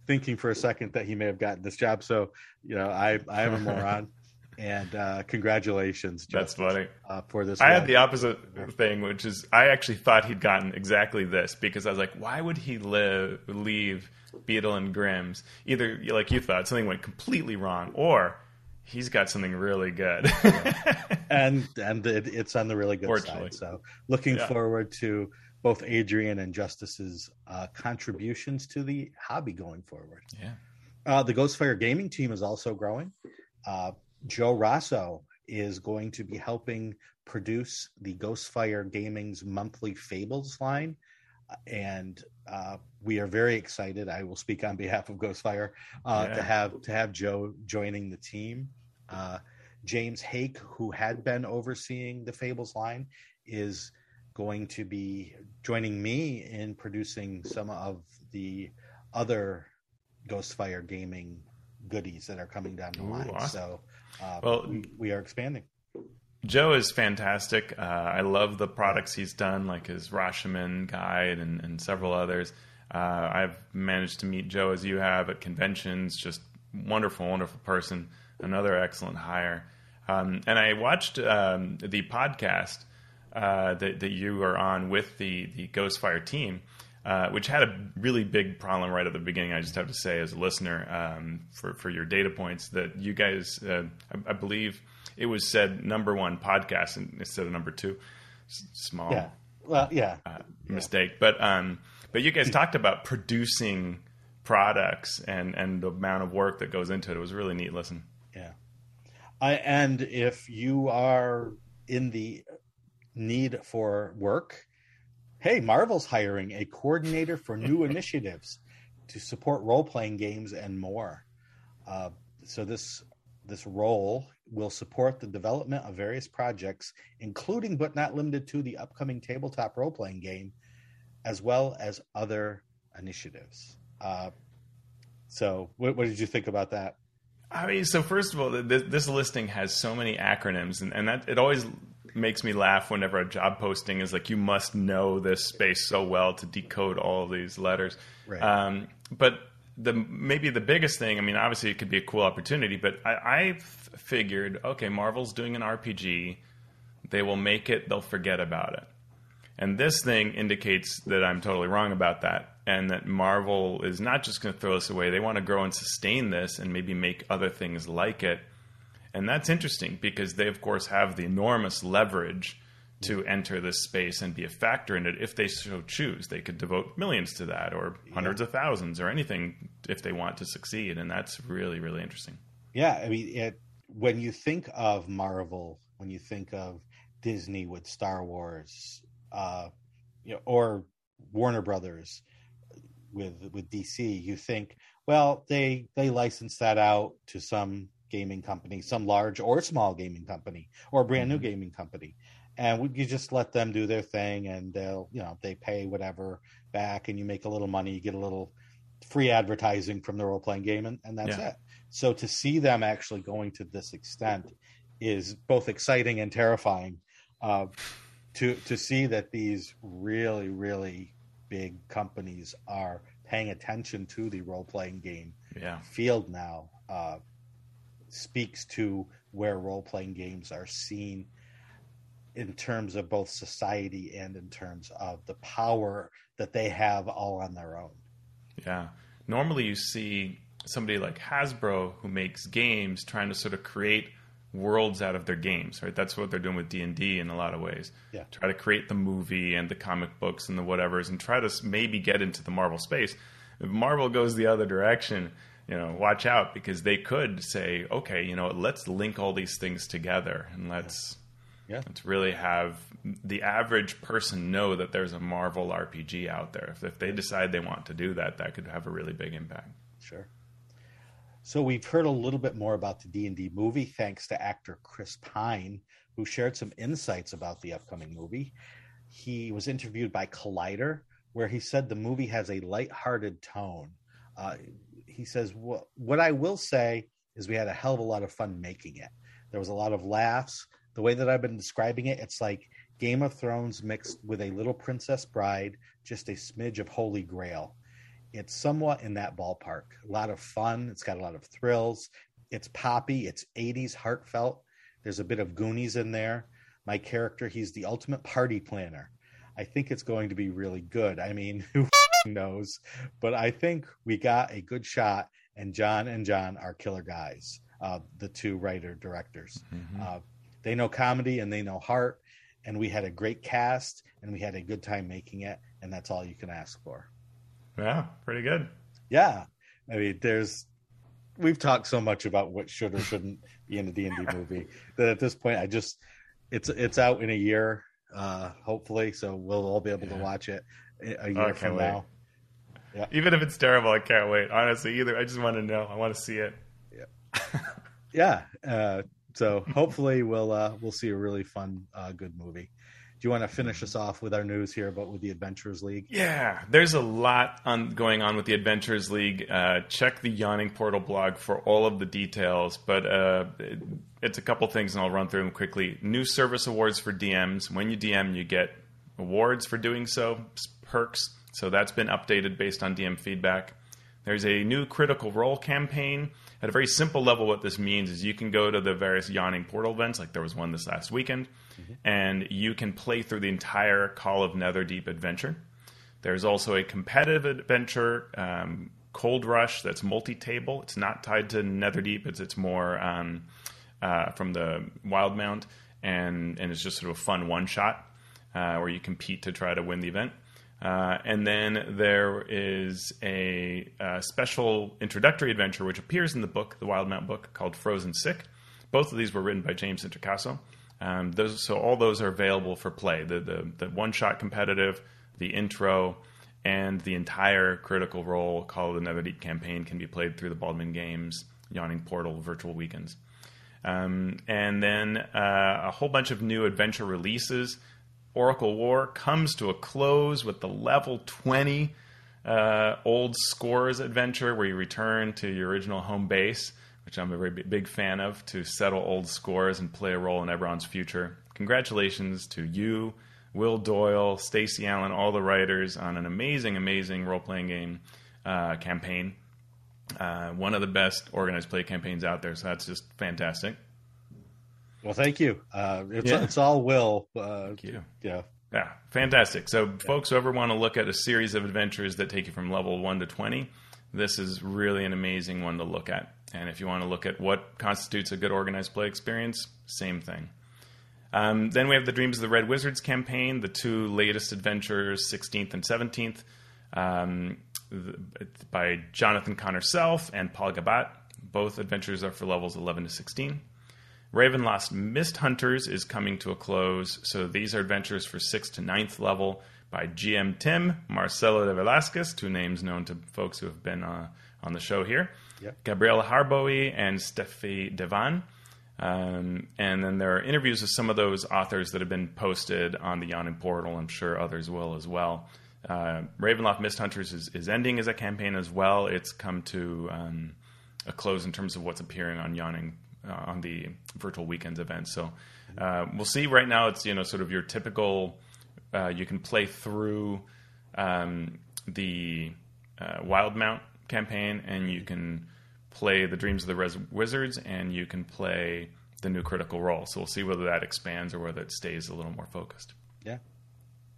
thinking for a second that he may have gotten this job. So, you know, I, I am a moron, and uh, congratulations. That's Justin, funny. Uh, for this. I ride. Had the opposite thing, which is I actually thought he'd gotten exactly this, because I was like, why would he live, leave Beadle and Grimm's? Either, like you thought, something went completely wrong, or he's got something really good. and and it, it's on the really good side. So looking yeah. forward to both Adrian and Justice's uh, contributions to the hobby going forward. Yeah, uh, the Ghostfire Gaming team is also growing. Uh, Joe Rosso is going to be helping produce the Ghostfire Gaming's monthly Fables line. And uh, we are very excited. I will speak on behalf of Ghostfire uh, yeah. to have to have Joe joining the team. Uh, James Hake, who had been overseeing the Fables line, is going to be joining me in producing some of the other Ghostfire Gaming goodies that are coming down the Ooh, line. Awesome. So uh, well, we, we are expanding. Joe is fantastic. Uh, I love the products he's done, like his Rashomon guide and, and several others. Uh, I've managed to meet Joe, as you have, at conventions. Just wonderful, wonderful person. Another excellent hire. Um, and I watched um, the podcast uh, that, that you were on with the, the Ghostfire team, uh, which had a really big problem right at the beginning. I just have to say, as a listener, um, for, for your data points, that you guys, uh, I, I believe... it was said number one podcast instead of number two. Small, yeah. Well, yeah, uh, mistake. Yeah. But um, but you guys talked about producing products and and the amount of work that goes into it. It was a really neat listen. Yeah, I, and if you are in the need for work, hey, Marvel's hiring a coordinator for new initiatives. to support role-playing games and more. Uh, so this this role will support the development of various projects, including but not limited to the upcoming tabletop role-playing game, as well as other initiatives. Uh, so what, what did you think about that? I mean, so first of all, this, this listing has so many acronyms, and, and that it always makes me laugh whenever a job posting is like, you must know this space so well to decode all of these letters. Right. Um, but the maybe the biggest thing, I mean, obviously it could be a cool opportunity, but I, I f- figured, okay, Marvel's doing an R P G. They will make it. They'll forget about it. And this thing indicates that I'm totally wrong about that, and that Marvel is not just going to throw this away. They want to grow and sustain this and maybe make other things like it. And that's interesting because they, of course, have the enormous leverage to enter this space and be a factor in it if they so choose. They could devote millions to that or hundreds yeah. of thousands or anything if they want to succeed. And that's really, really interesting. Yeah, I mean, it, when you think of Marvel, when you think of Disney with Star Wars uh, you know, or Warner Brothers with with D C, you think, well, they they license that out to some gaming company, some large or small gaming company, or a brand new gaming company, and we, you just let them do their thing, and they'll, you know, they pay whatever back, and you make a little money, you get a little free advertising from the role playing game, and, and that's yeah. it. So to see them actually going to this extent is both exciting and terrifying. Uh, to to see that these really really big companies are paying attention to the role-playing game yeah. field now uh, speaks to where role-playing games are seen in terms of both society and in terms of the power that they have all on their own. Yeah. Normally you see somebody like Hasbro who makes games trying to sort of create worlds out of their games, right? That's what they're doing with D and D in a lot of ways. Yeah. Try to create the movie and the comic books and the whatevers and try to maybe get into the Marvel space. If Marvel goes the other direction, you know, watch out, because they could say, okay, you know, let's link all these things together and let's, yeah. Yeah. let's really have the average person know that there's a Marvel R P G out there. If, if they decide they want to do that, that could have a really big impact. Sure. So we've heard a little bit more about the D and D movie thanks to actor Chris Pine, who shared some insights about the upcoming movie. He was interviewed by Collider, where he said the movie has a lighthearted tone. Uh, he says, well, what I will say is we had a hell of a lot of fun making it. There was a lot of laughs. The way that I've been describing it, it's like Game of Thrones mixed with A Little Princess Bride, just a smidge of Holy Grail. It's somewhat in that ballpark. A lot of fun. It's got a lot of thrills. It's poppy. It's eighties heartfelt. There's a bit of Goonies in there. My character, he's the ultimate party planner. I think it's going to be really good. I mean, who knows? But I think we got a good shot, and John and John are killer guys, uh, the two writer-directors. Mm-hmm. Uh, they know comedy and they know heart, and we had a great cast, and we had a good time making it, and that's all you can ask for. Yeah, pretty good. Yeah. I mean, there's, we've talked so much about what should or shouldn't be in a D and D movie that at this point, I just, it's it's out in a year, uh, hopefully. So we'll all be able yeah. to watch it a year oh, from wait. now. Yeah. Even if it's terrible, I can't wait. Honestly, either. I just want to know. I want to see it. Yeah. yeah. Uh, so hopefully we'll, uh, we'll see a really fun, uh, good movie. Do you want to finish us off with our news here about with the Adventures League? Yeah, there's a lot on, going on with the Adventures League. Uh, check the Yawning Portal blog for all of the details. But uh, it, it's a couple things, and I'll run through them quickly. New service awards for D Ms. When you D M, you get awards for doing so, perks. So that's been updated based on D M feedback. There's a new Critical Role campaign. At a very simple level, what this means is you can go to the various Yawning Portal events, like there was one this last weekend, mm-hmm. and you can play through the entire Call of Netherdeep adventure. There's also a competitive adventure, um, Cold Rush, that's multi-table. It's not tied to Netherdeep. It's it's more um, uh, from the Wildmount, and, and it's just sort of a fun one-shot uh, where you compete to try to win the event. Uh, and then there is a, a special introductory adventure, which appears in the book, the Wildmount book, called Frozen Sick. Both of these were written by James Intricasso. Um, those, so all those are available for play. The, the, the one-shot competitive, the intro, and the entire Critical Role Call of the Neverdeep campaign can be played through the Baldwin Games Yawning Portal virtual weekends. Um, and then uh, a whole bunch of new adventure releases. Oracle War comes to a close with the level twenty uh, Old Scores adventure, where you return to your original home base, which I'm a very big fan of, to settle old scores and play a role in Eberron's future. Congratulations to you, Will Doyle, Stacey Allen, all the writers on an amazing, amazing role-playing game uh, campaign. Uh, one of the best organized play campaigns out there, so that's just fantastic. Well, thank you. Uh, it's, yeah. it's all Will. Uh, thank you. Yeah. Yeah, fantastic. So, yeah. Folks who ever want to look at a series of adventures that take you from level one to twenty, this is really an amazing one to look at. And if you want to look at what constitutes a good organized play experience, same thing. Um, then we have the Dreams of the Red Wizards campaign, the two latest adventures, sixteenth and seventeenth, um, the, by Jonathan Connor Self and Paul Gabat. Both adventures are for levels eleven to sixteen. Ravenloft Mist Hunters is coming to a close, so these are adventures for sixth to ninth level by G M Tim, Marcelo de Velasquez, two names known to folks who have been uh, on the show here, yep. Gabriela Harboe and Steffi Devan. Um, and then there are interviews with some of those authors that have been posted on the Yawning Portal. I'm sure others will as well. Uh, Ravenloft Mist Hunters is, is ending as a campaign as well. It's come to um, a close in terms of what's appearing on Yawning uh, on the virtual weekends event. So uh, we'll see. Right now, it's you know sort of your typical. Uh, you can play through um, the uh, Wildmount campaign, and you can play the Dreams of the Red Wizards, and you can play the new Critical Role. So we'll see whether that expands or whether it stays a little more focused. Yeah.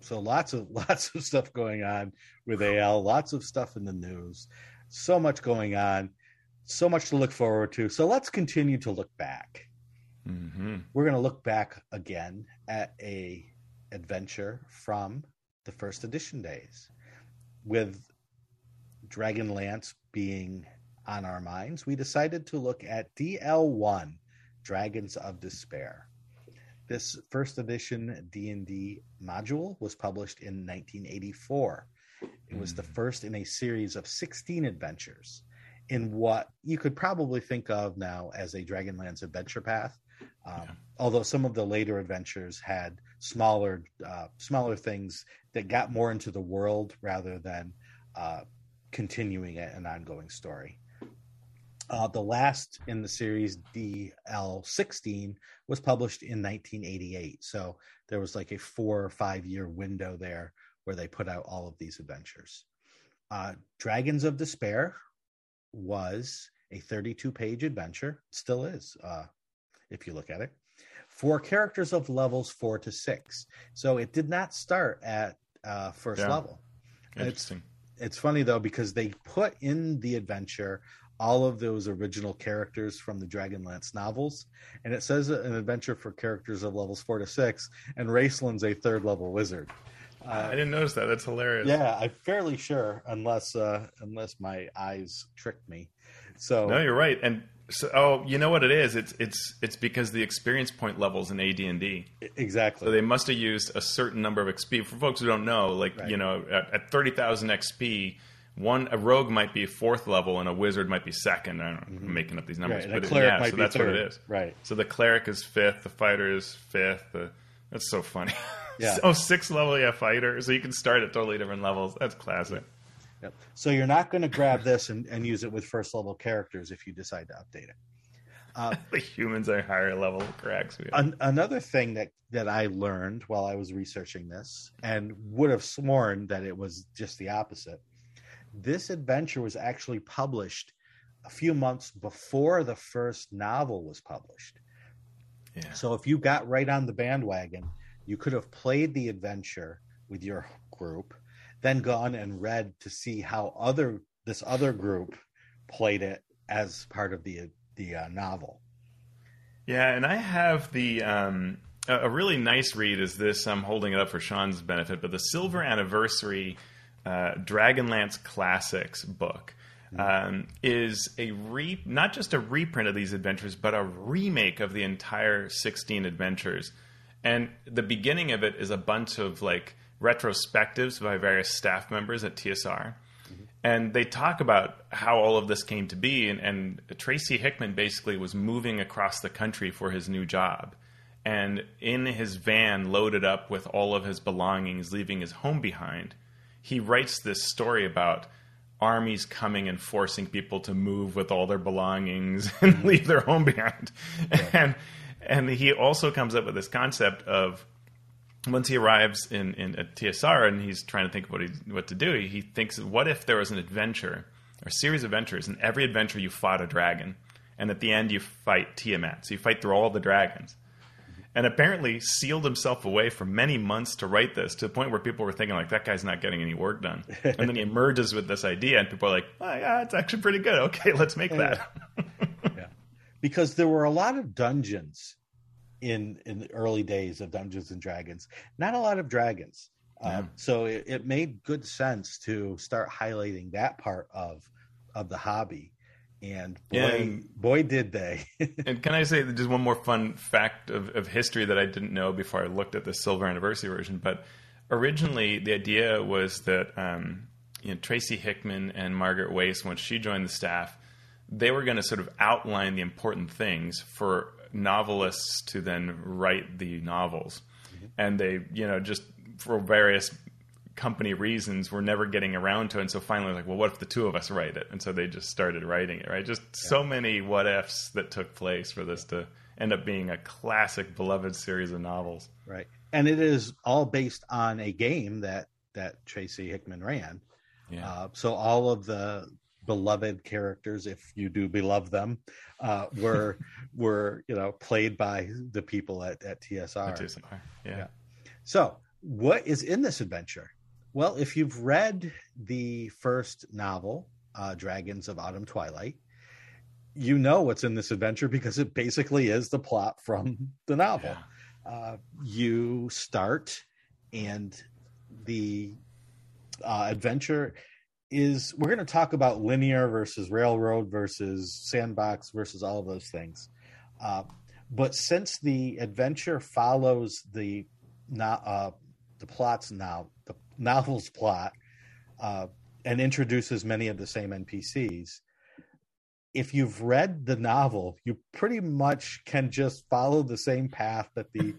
So lots of lots of stuff going on with A L, lots of stuff in the news, so much going on, so much to look forward to. So let's continue to look back. Mm-hmm. We're going to look back again at a adventure from the first edition days, with Dragonlance being on our minds. We decided to look at D L one, Dragons of Despair. This first edition D and D module was published in nineteen eighty-four. It was the first in a series of sixteen adventures in what you could probably think of now as a Dragonlance adventure path, um, yeah. although some of the later adventures had smaller uh, smaller things that got more into the world rather than uh, continuing an ongoing story. Uh, the last in the series, D L sixteen, was published in nineteen eighty-eight. So there was like a four or five year window there where they put out all of these adventures. Uh, Dragons of Despair was a thirty-two page adventure, still is, uh, if you look at it, for characters of levels four to six. So it did not start at uh, first yeah. level. Interesting. It's, it's funny, though, because they put in the adventure all of those original characters from the Dragonlance novels. And it says an adventure for characters of levels four to six, and Raceland's a third level wizard. Uh, I didn't notice that. That's hilarious. Yeah, I'm fairly sure, unless uh, unless my eyes tricked me. So no, you're right. And so, oh, you know what it is? It's it's it's because the experience point levels in A D and D. Exactly. So they must have used a certain number of X P. For folks who don't know, like right. you know, at, at thirty thousand X P. One a rogue might be fourth level and a wizard might be second. I don't know, I'm mm-hmm. making up these numbers, right. but it, yeah, might so be that's third. What it is. Right. So the cleric is fifth, the fighter is fifth. The, that's so funny. Yeah. Oh, so sixth level, yeah, fighter. So you can start at totally different levels. That's classic. Yep. So you're not going to grab this and, and use it with first level characters if you decide to update it. Uh, the humans are higher level cracks. An, another thing that, that I learned while I was researching this, and would have sworn that it was just the opposite. This adventure was actually published a few months before the first novel was published. Yeah. So if you got right on the bandwagon, you could have played the adventure with your group, then gone and read to see how other this other group played it as part of the the uh, novel. Yeah, and I have the um, a really nice read is this. I'm holding it up for Sean's benefit, but the Silver Anniversary Uh, Dragonlance Classics book um, is a re- not just a reprint of these adventures, but a remake of the entire sixteen adventures. And the beginning of it is a bunch of like retrospectives by various staff members at T S R. Mm-hmm. And they talk about how all of this came to be. And, and Tracy Hickman basically was moving across the country for his new job. And in his van, loaded up with all of his belongings, leaving his home behind, he writes this story about armies coming and forcing people to move with all their belongings and mm-hmm. leave their home behind. Yeah. And and he also comes up with this concept of, once he arrives in, in at T S R and he's trying to think what he, what to do, he, he thinks, what if there was an adventure or series of adventures, and every adventure you fought a dragon, and at the end you fight Tiamat, so you fight through all the dragons. And apparently sealed himself away for many months to write this, to the point where people were thinking, like, that guy's not getting any work done. And then he emerges with this idea, and people are like, oh, yeah, it's actually pretty good. Okay, let's make yeah. that. yeah. Because there were a lot of dungeons in, in the early days of Dungeons and Dragons. Not a lot of dragons. Yeah. Um, so it, it made good sense to start highlighting that part of of the hobby. And boy, yeah, and, boy, did they. And can I say just one more fun fact of, of history that I didn't know before I looked at the Silver Anniversary version? But originally, the idea was that um, you know, Tracy Hickman and Margaret Wace, once she joined the staff, they were going to sort of outline the important things for novelists to then write the novels. Mm-hmm. And they, you know, just for various company reasons we're never getting around to it. And so finally, like, well, what if the two of us write it? And so they just started writing it, right? Just yeah. so many what ifs that took place for this to end up being a classic beloved series of novels. Right. And it is all based on a game that, that Tracy Hickman ran. Yeah. Uh, so all of the beloved characters, if you do beloved them, uh, were, were, you know, played by the people at, at T S R. At T S R. Yeah. yeah. So what is in this adventure? Well, if you've read the first novel, uh, Dragons of Autumn Twilight, you know what's in this adventure because it basically is the plot from the novel. Yeah. Uh, you start, and the uh, adventure is, we're going to talk about linear versus railroad versus sandbox versus all of those things. Uh, but since the adventure follows the uh, the plot's novel, the novel's plot uh, and introduces many of the same N P Cs. If you've read the novel, you pretty much can just follow the same path that the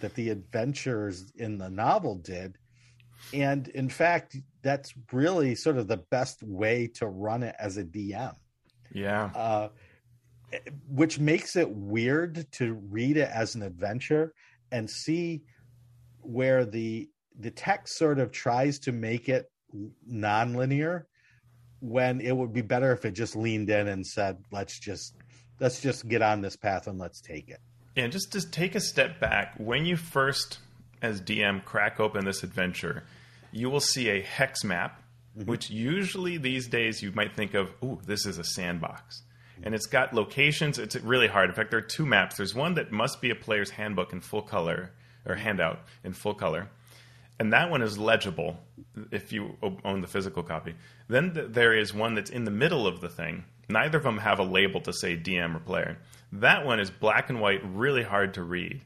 that the adventurers in the novel did. And in fact, that's really sort of the best way to run it as a D M. Yeah. Uh, which makes it weird to read it as an adventure and see where the the text sort of tries to make it non-linear when it would be better if it just leaned in and said, let's just, let's just get on this path and let's take it. Yeah. Just to take a step back. When you first, as D M, crack open this adventure, you will see a hex map, mm-hmm. which usually these days you might think of, ooh, this is a sandbox. Mm-hmm. And it's got locations. It's really hard. In fact, there are two maps. There's one that must be a player's handbook in full color or handout in full color. And that one is legible if you own the physical copy. Then th- there is one that's in the middle of the thing. Neither of them have a label to say D M or player. That one is black and white, really hard to read,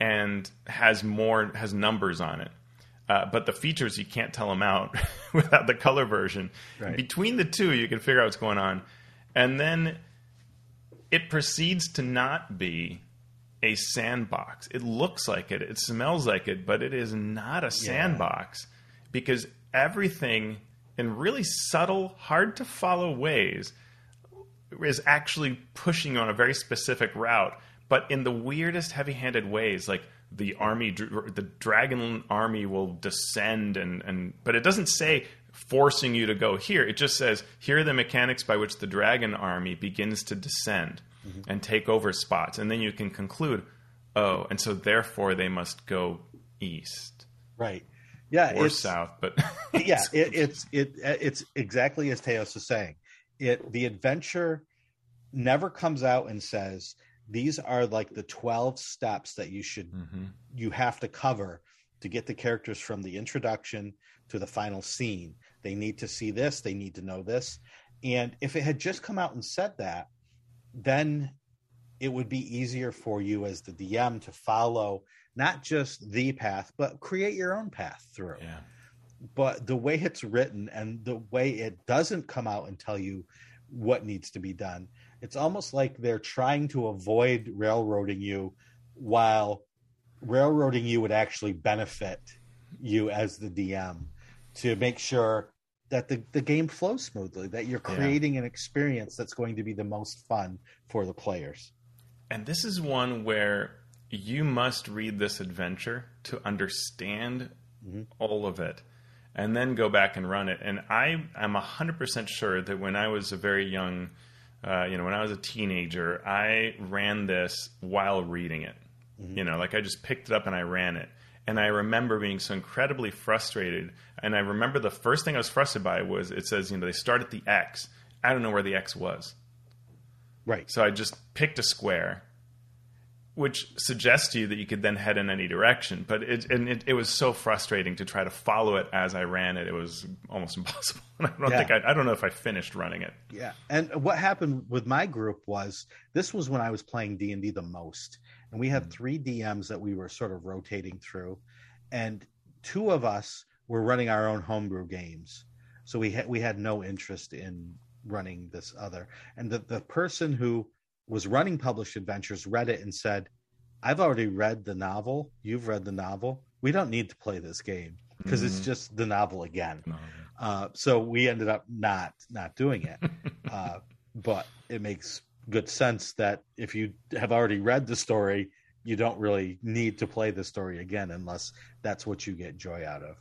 and has more has numbers on it. Uh, but the features, you can't tell them out without the color version. Right. Between the two, you can figure out what's going on. And then it proceeds to not be a sandbox. It looks like it, it smells like it, but it is not a sandbox yeah. because everything in really subtle, hard to follow ways is actually pushing on a very specific route, but in the weirdest heavy-handed ways, like the army, the dragon army will descend and, and, but it doesn't say forcing you to go here. It just says, here are the mechanics by which the dragon army begins to descend. Mm-hmm. And take over spots. And then you can conclude, oh, and so therefore they must go east. Right. Yeah. Or south, but yeah, it, it's, it, it's exactly as Teos is saying. It, the adventure never comes out and says, these are like the twelve steps that you should, mm-hmm. you have to cover to get the characters from the introduction to the final scene. They need to see this. They need to know this. And if it had just come out and said that, then it would be easier for you as the D M to follow not just the path, but create your own path through. Yeah. But the way it's written and the way it doesn't come out and tell you what needs to be done, it's almost like they're trying to avoid railroading you, while railroading you would actually benefit you as the D M to make sure that the, the game flows smoothly, that you're creating yeah. an experience that's going to be the most fun for the players. And this is one where you must read this adventure to understand mm-hmm. all of it and then go back and run it. And I am one hundred percent sure that when I was a very young, uh, you know, when I was a teenager, I ran this while reading it. Mm-hmm. You know, like I just picked it up and I ran it. And I remember being so incredibly frustrated. And I remember the first thing I was frustrated by was it says, you know, they start at the X. I don't know where the X was. Right. So I just picked a square, which suggests to you that you could then head in any direction. But it, and it, it was so frustrating to try to follow it as I ran it. It was almost impossible. I don't yeah. think I, I don't know if I finished running it. Yeah. And what happened with my group was this was when I was playing D and D the most. And we had three D Ms that we were sort of rotating through, and two of us were running our own homebrew games. So we had, we had no interest in running this other. And the, the person who was running Published Adventures read it and said, I've already read the novel. You've read the novel. We don't need to play this game because mm-hmm. it's just the novel again. No. Uh, so we ended up not, not doing it. uh, but it makes good sense that if you have already read the story, you don't really need to play the story again unless that's what you get joy out of.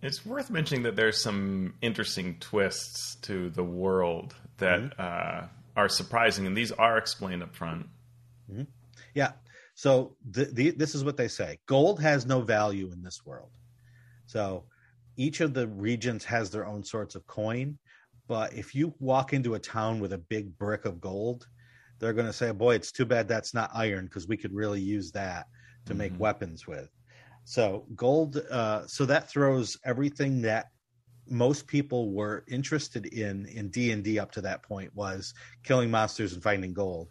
It's worth mentioning that there's some interesting twists to the world that mm-hmm. uh, are surprising, and these are explained up front. Mm-hmm. Yeah. So the, the, this is what they say. Gold has no value in this world. So each of the regions has their own sorts of coin. But if you walk into a town with a big brick of gold, they're going to say, boy, it's too bad that's not iron because we could really use that to mm-hmm. make weapons with. So gold, uh, so that throws everything that most people were interested in in D and D up to that point, was killing monsters and finding gold.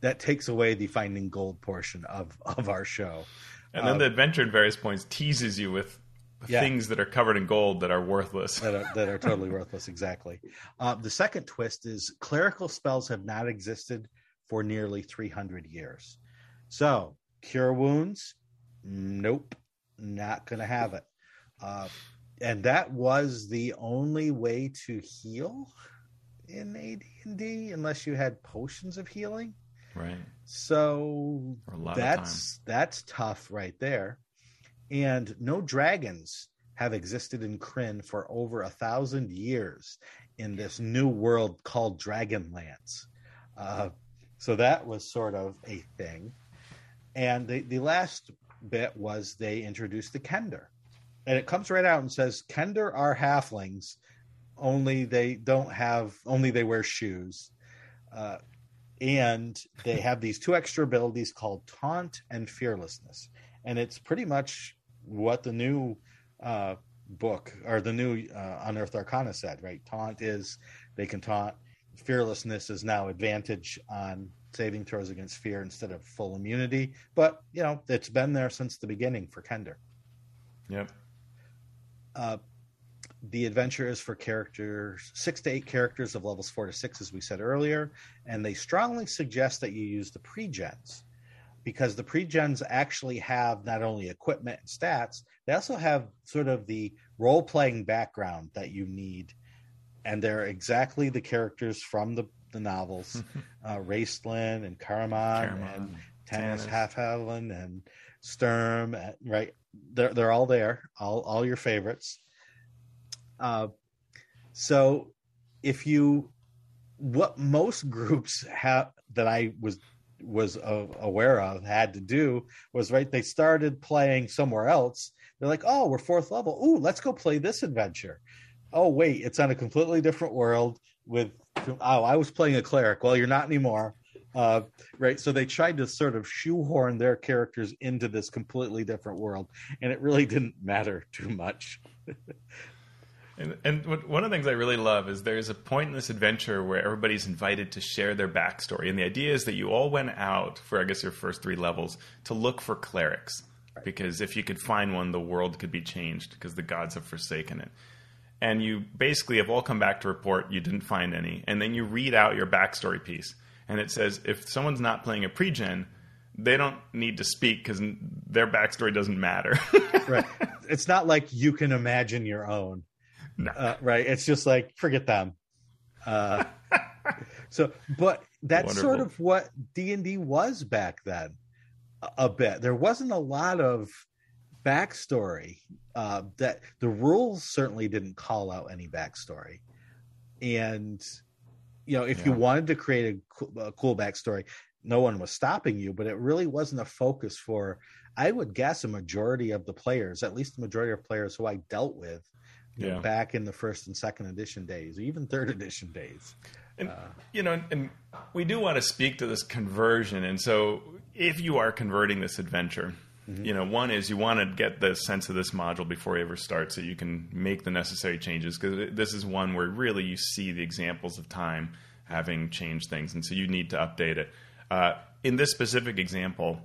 That takes away the finding gold portion of, of our show. And then um, the adventure at various points teases you with Yeah. things that are covered in gold that are worthless. that, are, that are totally worthless, exactly. Uh, the second twist is clerical spells have not existed for nearly three hundred years. So, cure wounds? Nope, not going to have it. Uh, and that was the only way to heal in A D and D, unless you had potions of healing. Right. So, that's that's tough right there. And no dragons have existed in Kryn for over a thousand years in this new world called Dragonlance. Uh, so that was sort of a thing. And the, the last bit was they introduced the Kender. And it comes right out and says, Kender are halflings, only they don't have, only they wear shoes. Uh, and they have these two extra abilities called Taunt and Fearlessness. And it's pretty much what the new uh, book or the new uh, Unearthed Arcana said, right? Taunt is they can taunt. Fearlessness is now advantage on saving throws against fear instead of full immunity. But, you know, it's been there since the beginning for Kender. Yep. Uh, the adventure is for characters, six to eight characters of levels four to six, as we said earlier. And they strongly suggest that you use the pre-gens, because the pre-gens actually have not only equipment and stats, they also have sort of the role-playing background that you need. And they're exactly the characters from the, the novels, uh, Raistlin and Karaman, Karaman and Tannis Halfhalen and Sturm, and, right? They're, they're all there, all, all your favorites. Uh, so if you, what most groups have that I was, was uh, aware of had to do was right they started playing somewhere else. They're like, oh, we're fourth level, ooh, let's go play this adventure. Oh wait, it's on a completely different world with oh I was playing a cleric. Well, you're not anymore. Uh right so they tried to sort of shoehorn their characters into this completely different world, and it really didn't matter too much. And, and one of the things I really love is there's a point in this adventure where everybody's invited to share their backstory. And the idea is that you all went out for, I guess, your first three levels to look for clerics. Right. Because if you could find one, the world could be changed because the gods have forsaken it. And you basically have all come back to report you didn't find any. And then you read out your backstory piece. And it says if someone's not playing a pre-gen, they don't need to speak because their backstory doesn't matter. Right. It's not like you can imagine your own. No. Uh, right. It's just like, forget them. Uh, so, but that's Wonderful. Sort of what D and D was back then a, a bit. There wasn't a lot of backstory uh, that the rules certainly didn't call out any backstory. And, you know, if yeah. you wanted to create a, a cool backstory, no one was stopping you, but it really wasn't a focus for, I would guess, a majority of the players, at least the majority of players who I dealt with yeah. you know, back in the first and second edition days, or even third edition days. And, uh, you know, and we do want to speak to this conversion. And so if you are converting this adventure, mm-hmm. you know, one is you want to get the sense of this module before it ever starts so you can make the necessary changes, because this is one where really you see the examples of time having changed things. And so you need to update it. Uh, in this specific example,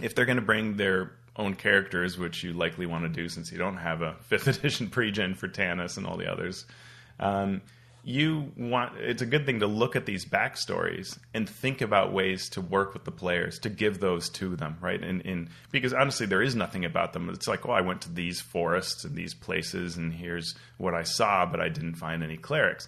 if they're going to bring their own characters, which you likely want to do since you don't have a fifth edition pre-gen for Tannis and all the others, um, you want it's a good thing to look at these backstories and think about ways to work with the players to give those to them, right? And, and because honestly, there is nothing about them. It's like, oh, I went to these forests and these places, and here's what I saw, but I didn't find any clerics.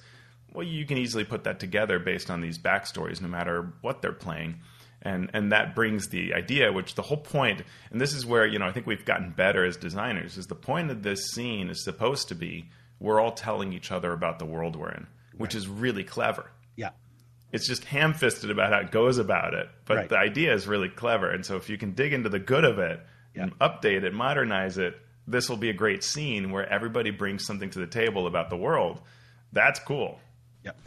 Well, you can easily put that together based on these backstories, no matter what they're playing. And and that brings the idea, which the whole point, and this is where, you know, I think we've gotten better as designers, is the point of this scene is supposed to be we're all telling each other about the world we're in, which right. is really clever. Yeah. It's just ham-fisted about how it goes about it, but right. the idea is really clever. And so if you can dig into the good of it, yeah. and update it, modernize it, this will be a great scene where everybody brings something to the table about the world. That's cool. Yep.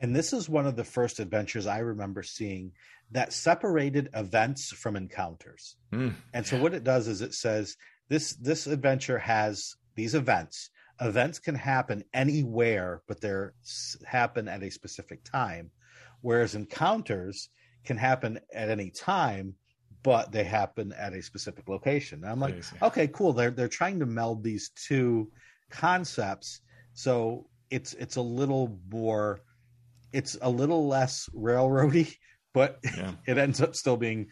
And this is one of the first adventures I remember seeing that separated events from encounters. Mm. And so what it does is it says this, this adventure has these events. Events can happen anywhere, but they happen at a specific time. Whereas encounters can happen at any time, but they happen at a specific location. And I'm like, Crazy. Okay, cool. They're, they're trying to meld these two concepts. So it's it's a little more, it's a little less railroady, but yeah. it ends up still being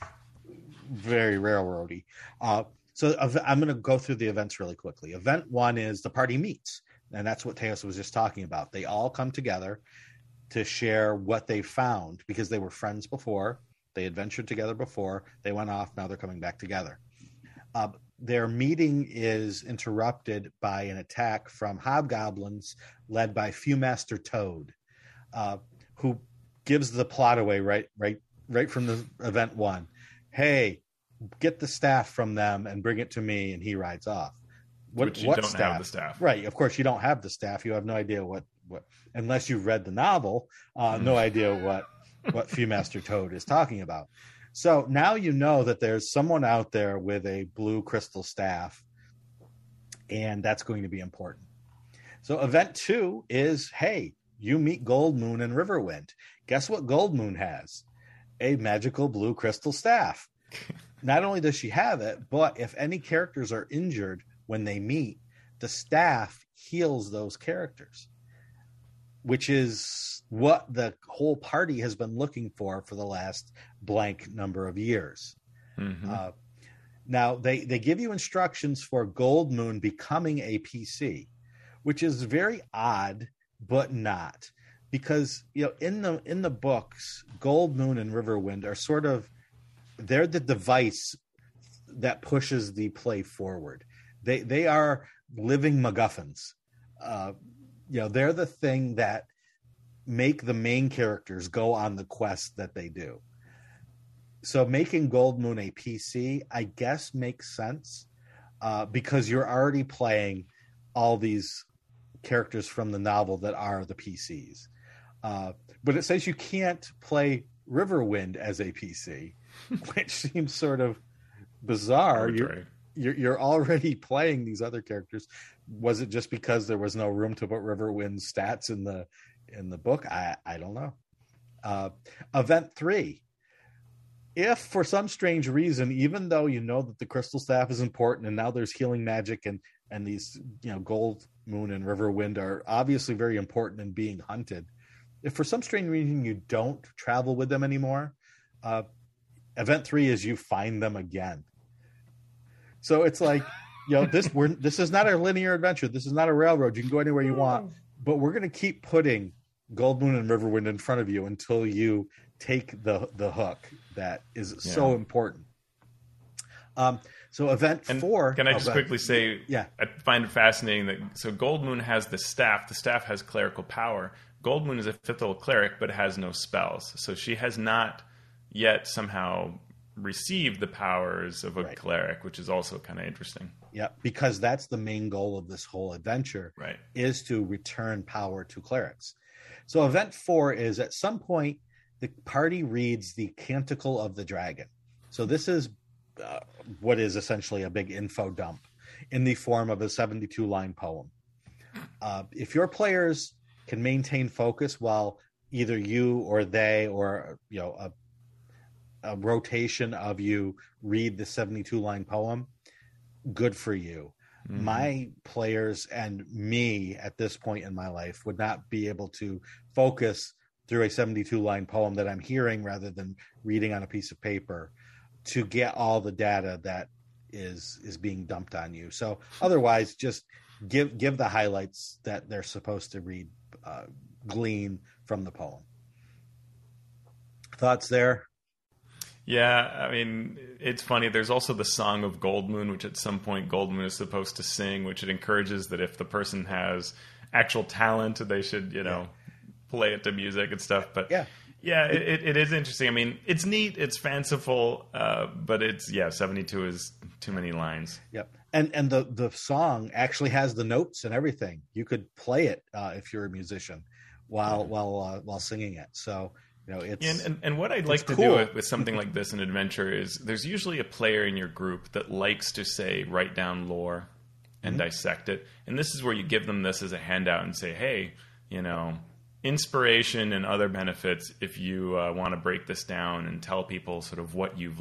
very railroady. Uh, so I'm going to go through the events really quickly. Event one is the party meets, and that's what Teos was just talking about. They all come together to share what they found because they were friends before, they adventured together before, they went off, now they're coming back together. Uh, Their meeting is interrupted by an attack from hobgoblins led by Fewmaster Toad, uh, who gives the plot away right, right, right from the event one. Hey, get the staff from them and bring it to me, and he rides off. What, Which you what don't staff? Have the staff, right? Of course, you don't have the staff. You have no idea what, what unless you've read the novel. Uh, no idea what what Fewmaster Toad is talking about. So now you know that there's someone out there with a blue crystal staff, and that's going to be important. So event two is, hey, you meet Gold Moon and Riverwind. Guess what Gold Moon has? A magical blue crystal staff. Not only does she have it, but if any characters are injured when they meet, the staff heals those characters, which is what the whole party has been looking for for the last blank number of years. Mm-hmm. Uh, now, they, they give you instructions for Gold Moon becoming a P C, which is very odd, but not. Because, you know, in the in the books, Gold Moon and Riverwind are sort of, they're the device that pushes the play forward. They, they are living MacGuffins. Uh You know, they're the thing that make the main characters go on the quest that they do. So making Gold Moon a P C, I guess, makes sense uh, because you're already playing all these characters from the novel that are the P Cs. Uh, but it says you can't play Riverwind as a P C, which seems sort of bizarre. You're, you're, you're already playing these other characters. Was it just because there was no room to put Riverwind's stats in the in the book? I, I don't know. Uh, event three. If for some strange reason, even though you know that the crystal staff is important and now there's healing magic and, and these, you know, Gold Moon and Riverwind are obviously very important in being hunted, if for some strange reason you don't travel with them anymore, uh, event three is you find them again. So it's like, you know, this we're this is not a linear adventure. This is not a railroad. You can go anywhere you want, but we're going to keep putting Gold Moon and Riverwind in front of you until you take the the hook that is yeah. so important. Um, so event and four. Can I just oh, quickly say? Yeah, I find it fascinating that so Gold Moon has the staff. The staff has clerical power. Gold Moon is a fifth level cleric, but has no spells. So she has not yet somehow received the powers of a right. cleric, which is also kind of interesting. Yeah, because that's the main goal of this whole adventure. Right, is to return power to clerics. So event four is at some point. The party reads the Canticle of the Dragon. So this is uh, what is essentially a big info dump in the form of a seventy-two line poem. Uh, if your players can maintain focus while either you or they or you know a, a rotation of you read the seventy-two line poem, good for you. Mm-hmm. My players and me at this point in my life would not be able to focus through a seventy-two line poem that I'm hearing rather than reading on a piece of paper to get all the data that is is being dumped on you. So otherwise, just give give the highlights that they're supposed to read, uh, glean from the poem. Thoughts there? Yeah, I mean, it's funny. There's also the Song of Gold Moon, which at some point Gold Moon is supposed to sing, which it encourages that if the person has actual talent, they should, you know... Yeah. play it to music and stuff, but yeah, yeah, it, it is interesting. I mean, it's neat, it's fanciful, uh, but it's yeah, seventy-two is too many lines. Yep, and and the the song actually has the notes and everything. You could play it uh, if you're a musician while mm-hmm. while uh, while singing it. So you know, it's and and, and what I'd like to cool. do with, with something like this in adventure is there's usually a player in your group that likes to say write down lore and mm-hmm. dissect it, and this is where you give them this as a handout and say, hey, you know. Inspiration and other benefits if you uh, want to break this down and tell people sort of what you've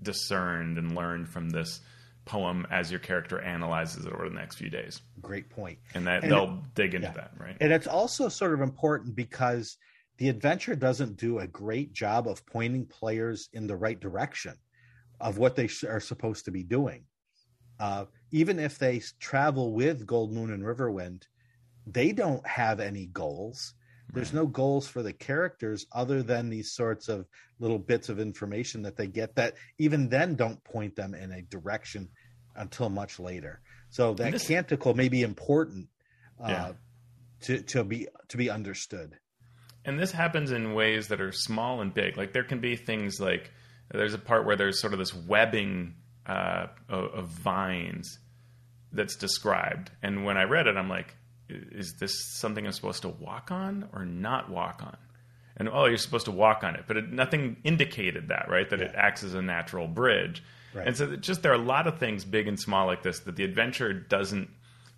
discerned and learned from this poem as your character analyzes it over the next few days. Great point. And, that, and they'll it, dig into yeah. that, right? And it's also sort of important because the adventure doesn't do a great job of pointing players in the right direction of what they are supposed to be doing. Uh, even if they travel with Gold Moon and Riverwind, they don't have any goals. There's no goals for the characters other than these sorts of little bits of information that they get that even then don't point them in a direction until much later. So that this, canticle may be important uh, yeah. to, to be to be understood. And this happens in ways that are small and big. Like there can be things like there's a part where there's sort of this webbing uh, of, of vines that's described. And when I read it, I'm like, is this something I'm supposed to walk on or not walk on? And, oh, you're supposed to walk on it. But it, nothing indicated that, right, that yeah. it acts as a natural bridge. Right. And so just there are a lot of things big and small like this that the adventure doesn't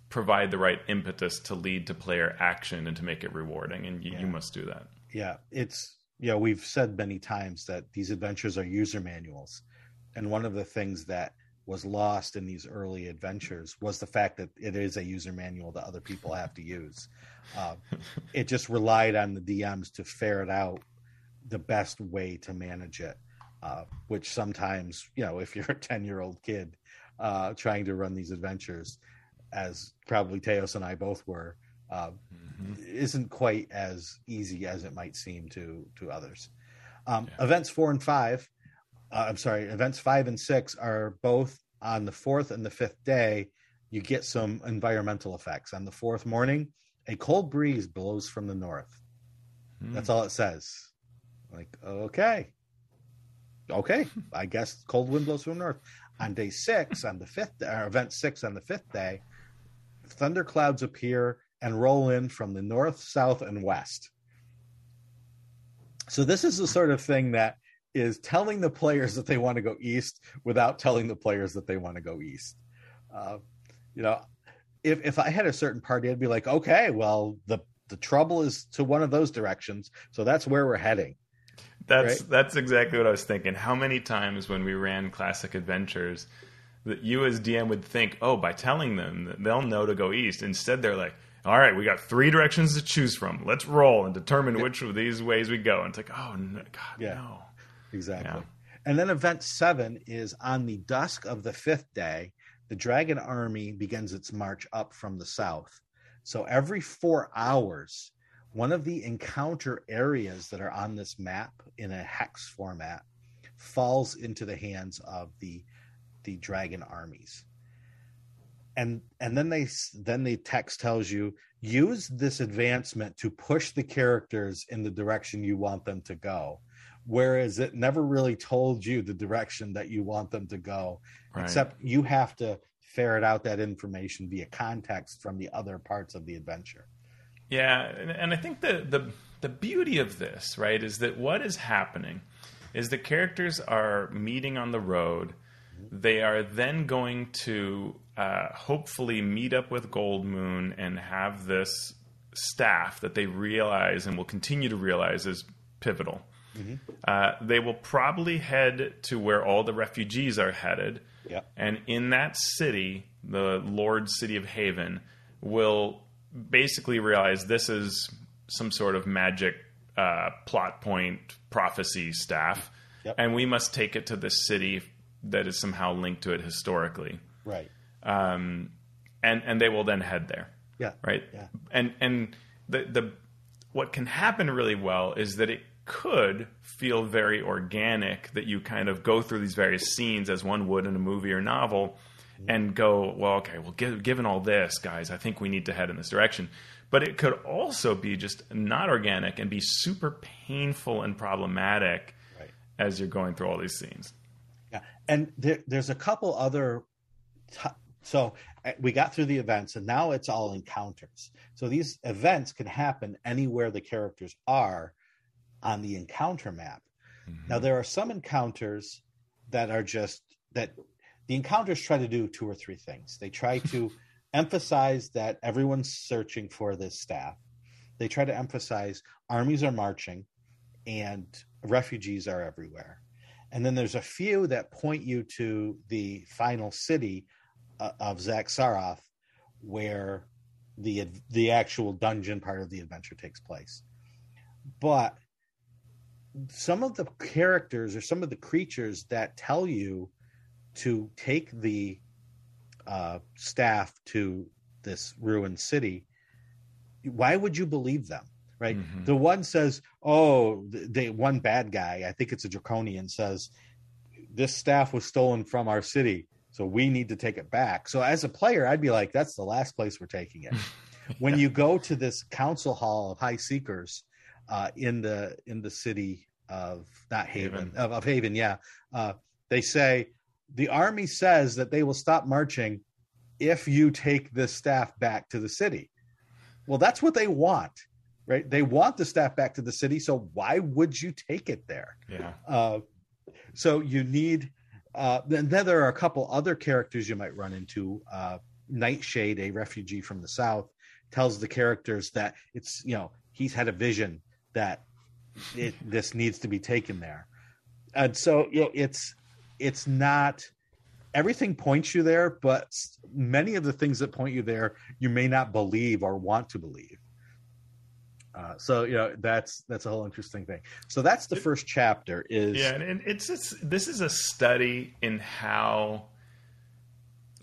provide the right impetus to lead to player action and to make it rewarding. And you, yeah. you must do that. Yeah, it's you know, we've said many times that these adventures are user manuals. And one of the things that was lost in these early adventures was the fact that it is a user manual that other people have to use. Uh, it just relied on the D Ms to ferret out the best way to manage it, uh, which sometimes, you know, if you're a ten-year-old kid uh, trying to run these adventures, as probably Teos and I both were, uh, mm-hmm. isn't quite as easy as it might seem to, to others. Um, yeah. Events four and five, Uh, I'm sorry, events five and six are both on the fourth and the fifth day. You get some environmental effects. On the fourth morning, a cold breeze blows from the north. Hmm. That's all it says. Like, okay. Okay, I guess cold wind blows from the north. On day six, on the fifth, or event six on the fifth day, thunderclouds appear and roll in from the north, south, and west. So this is the sort of thing that is telling the players that they want to go east without telling the players that they want to go east. Uh, you know, if if I had a certain party, I'd be like, okay, well, the the trouble is to one of those directions, so that's where we're heading. That's right? That's exactly what I was thinking. How many times when we ran classic adventures that you as D M would think, oh, by telling them, they'll know to go east. Instead, they're like, all right, we got three directions to choose from. Let's roll and determine yeah. which of these ways we go. And it's like, oh, no, God, yeah. no. Exactly. Yeah. And then event seven is on the dusk of the fifth day, the dragon army begins its march up from the south. So every four hours, one of the encounter areas that are on this map in a hex format falls into the hands of the the dragon armies. And and then they then the text tells you, use this advancement to push the characters in the direction you want them to go. Whereas it never really told you the direction that you want them to go, right. except you have to ferret out that information via context from the other parts of the adventure. Yeah, and, and I think the, the the beauty of this, right, is that what is happening is the characters are meeting on the road. They are then going to uh, hopefully meet up with Gold Moon and have this staff that they realize and will continue to realize is pivotal. Mm-hmm. Uh, they will probably head to where all the refugees are headed. Yep. And in that city, the Lord City of Haven, will basically realize this is some sort of magic uh, plot point prophecy staff. Yep. And we must take it to this city that is somehow linked to it historically. Right. Um, and, and they will then head there. Yeah. Right. Yeah. And, and the, the, what can happen really well is that it could feel very organic, that you kind of go through these various scenes as one would in a movie or novel and go, well, okay, well, give, given all this, guys, I think we need to head in this direction. But it could also be just not organic and be super painful and problematic right. as you're going through all these scenes. Yeah. And there, there's a couple other... T- so we got through the events, and now it's all encounters. So these events can happen anywhere the characters are on the encounter map. Mm-hmm. Now there are some encounters that are just that the encounters try to do two or three things. They try to emphasize that everyone's searching for this staff. They try to emphasize armies are marching and refugees are everywhere. And then there's a few that point you to the final city uh, of Zaxxaroth, where the the actual dungeon part of the adventure takes place. But some of the characters or some of the creatures that tell you to take the uh, staff to this ruined city, why would you believe them? Right? Mm-hmm. The one says, oh, they, one bad guy, I think it's a draconian, says, this staff was stolen from our city, so we need to take it back. So as a player, I'd be like, that's the last place we're taking it. yeah. When you go to this council hall of high seekers, Uh, in the in the city of not Haven, Haven. Of, of Haven, yeah. Uh, they say the army says that they will stop marching if you take this staff back to the city. Well, that's what they want, right? They want the staff back to the city, so why would you take it there? Yeah. Uh, so you need. Uh, then, then there are a couple other characters you might run into. Uh, Nightshade, a refugee from the south, tells the characters that it's you know he's had a vision that it, this needs to be taken there. And so you know, it's, it's not, everything points you there, but many of the things that point you there, you may not believe or want to believe. Uh, so, you know, that's, that's a whole interesting thing. So that's the first chapter is. Yeah. And it's, it's this is a study in how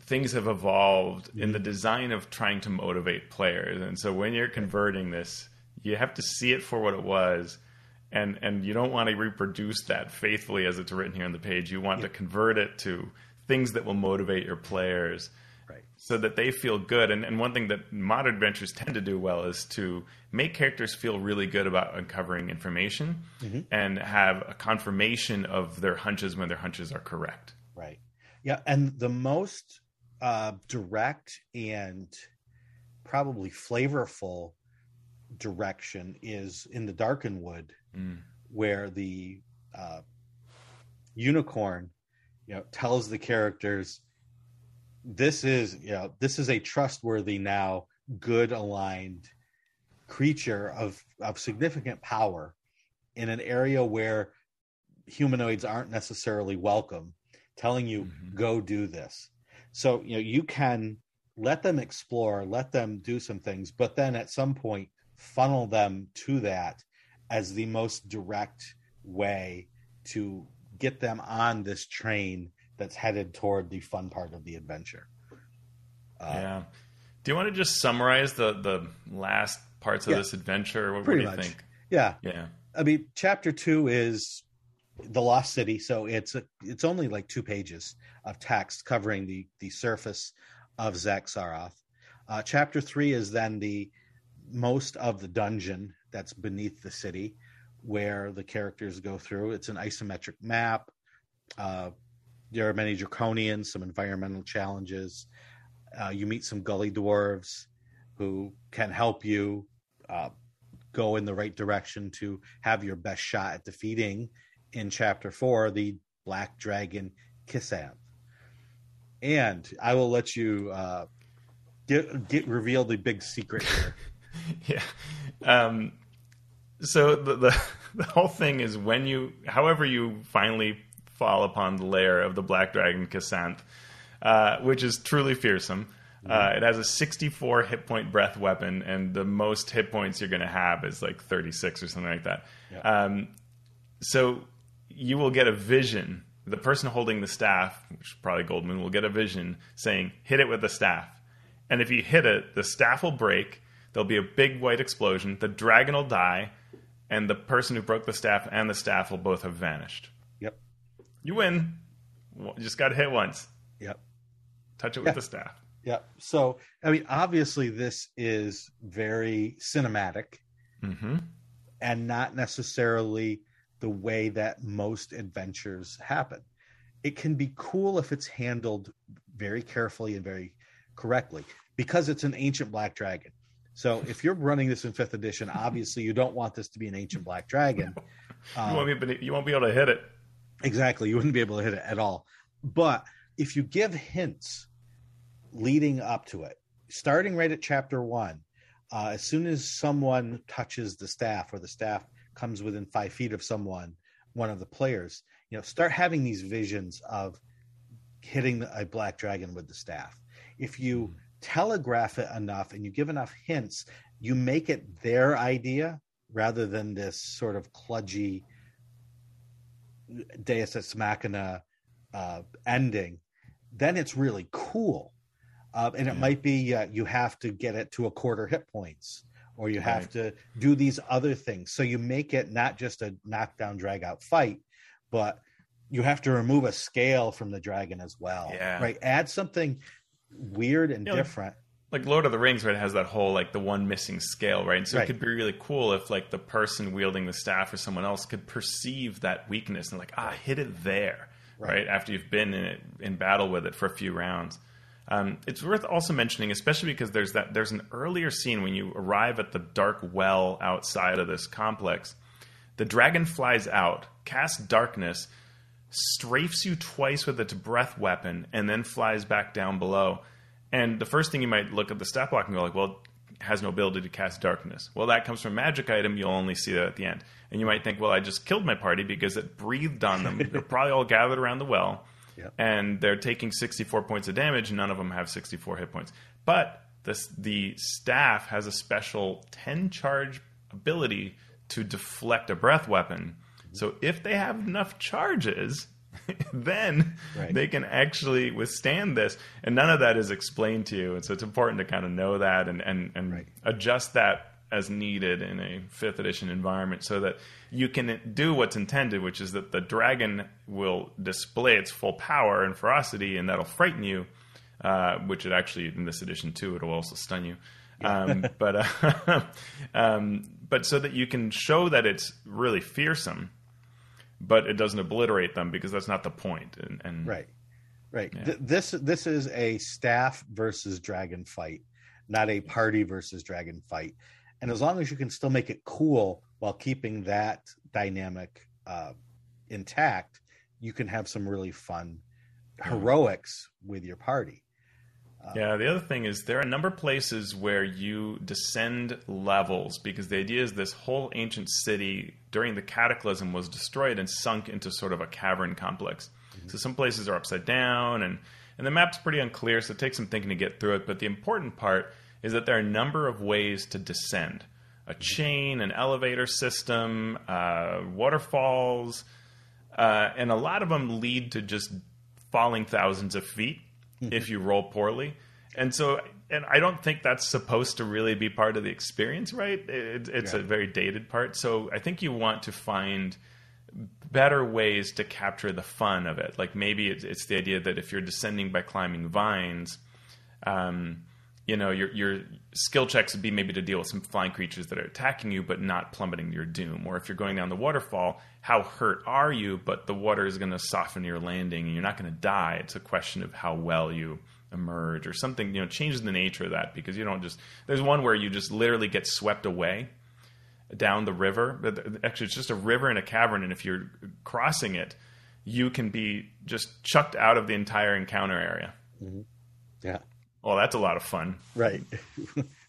things have evolved mm-hmm. in the design of trying to motivate players. And so when you're converting this, you have to see it for what it was, and, and you don't want to reproduce that faithfully as it's written here on the page. You want yeah. to convert it to things that will motivate your players right. so that they feel good. And, and one thing that modern adventures tend to do well is to make characters feel really good about uncovering information mm-hmm. and have a confirmation of their hunches when their hunches are correct. Right. Yeah, and the most uh, direct and probably flavorful direction is in the Darkenwood mm. where the uh unicorn, you know, tells the characters, this is, you know, this is a trustworthy now good aligned creature of, of significant power in an area where humanoids aren't necessarily welcome, telling you, mm-hmm. go do this. So, you know, you can let them explore, let them do some things, but then at some point funnel them to that as the most direct way to get them on this train that's headed toward the fun part of the adventure. Uh, yeah. Do you want to just summarize the, the last parts of yeah, this adventure? What, what do you much. think? Yeah. Yeah. I mean, chapter two is the Lost City. So it's, a, it's only like two pages of text covering the, the surface of Zaxxaroth. Uh, chapter three is then the most of the dungeon that's beneath the city where the characters go through. It's an isometric map. Uh, there are many draconians, some environmental challenges. Uh, you meet some gully dwarves who can help you uh, go in the right direction to have your best shot at defeating, in chapter four, the black dragon Kissav. And I will let you uh, get, get reveal the big secret here. yeah. Um, so the, the the whole thing is when you, however you finally fall upon the lair of the black dragon Kissav, uh, which is truly fearsome. Mm-hmm. Uh, it has a sixty-four hit point breath weapon, and the most hit points you're going to have is like thirty-six or something like that. Yeah. Um, so you will get a vision. The person holding the staff, which is probably Goldman, will get a vision saying, hit it with the staff. And if you hit it, the staff will break. There'll be a big white explosion. The dragon will die. And the person who broke the staff and the staff will both have vanished. Yep. You win. You just got hit once. Yep. Touch it yeah. with the staff. Yep. So, I mean, obviously this is very cinematic mm-hmm. and not necessarily the way that most adventures happen. It can be cool if it's handled very carefully and very correctly because it's an ancient black dragon. So if you're running this in fifth edition, obviously you don't want this to be an ancient black dragon. Um, you, won't be, you won't be able to hit it. Exactly. You wouldn't be able to hit it at all. But if you give hints leading up to it, starting right at chapter one, uh, as soon as someone touches the staff or the staff comes within five feet of someone, one of the players, you know, start having these visions of hitting a black dragon with the staff. If you telegraph it enough and you give enough hints, you make it their idea rather than this sort of kludgy Deus Ex Machina uh, ending, then it's really cool. Uh, and it yeah. might be uh, you have to get it to a quarter hit points, or you have right. to do these other things. So you make it not just a knockdown, drag out fight, but you have to remove a scale from the dragon as well. Yeah. Right. Add something weird and you know, different. Like Lord of the Rings, right, has that whole, like the one missing scale, right? And so right. it could be really cool if like the person wielding the staff or someone else could perceive that weakness and like, ah, hit it there, right? right? After you've been in it, in battle with it for a few rounds. Um, it's worth also mentioning, especially because there's that there's an earlier scene when you arrive at the dark well outside of this complex. The dragon flies out, casts darkness, strafes you twice with its breath weapon, and then flies back down below. And the first thing you might look at the stat block and go like, well, it has no ability to cast darkness. Well, that comes from a magic item. You'll only see that at the end. And you might think, well, I just killed my party because it breathed on them. They're probably all gathered around the well. Yep. And they're taking sixty-four points of damage. None of them have sixty-four hit points. But this, the staff has a special ten charge ability to deflect a breath weapon. Mm-hmm. So if they have enough charges, then right. they can actually withstand this. And none of that is explained to you. And so it's important to kind of know that and, and, and right. adjust that as needed in a fifth edition environment so that you can do what's intended, which is that the dragon will display its full power and ferocity, and that'll frighten you, uh, which it actually, in this edition too, it'll also stun you. Yeah. Um, but, uh, um, but so that you can show that it's really fearsome, but it doesn't obliterate them because that's not the point. And, and right. Right. Yeah. Th- this, this is a staff versus dragon fight, not a party versus dragon fight. And as long as you can still make it cool while keeping that dynamic uh, intact, you can have some really fun heroics with your party. Um, yeah, the other thing is there are a number of places where you descend levels, because the idea is this whole ancient city during the cataclysm was destroyed and sunk into sort of a cavern complex. Mm-hmm. So some places are upside down, and, and the map's pretty unclear, so it takes some thinking to get through it. But the important part is that there are a number of ways to descend. A chain, an elevator system, uh, waterfalls, uh, and a lot of them lead to just falling thousands of feet if you roll poorly. And so, and I don't think that's supposed to really be part of the experience, right? It, it's yeah. a very dated part. So I think you want to find better ways to capture the fun of it. Like maybe it's, it's the idea that if you're descending by climbing vines, um, you know, your, your skill checks would be maybe to deal with some flying creatures that are attacking you, but not plummeting your doom. Or if you're going down the waterfall, how hurt are you? But the water is going to soften your landing and you're not going to die. It's a question of how well you emerge or something, you know, changes the nature of that, because you don't just, there's one where you just literally get swept away down the river. Actually, it's just a river and a cavern. And if you're crossing it, you can be just chucked out of the entire encounter area. Mm-hmm. Yeah. Oh, that's a lot of fun. Right.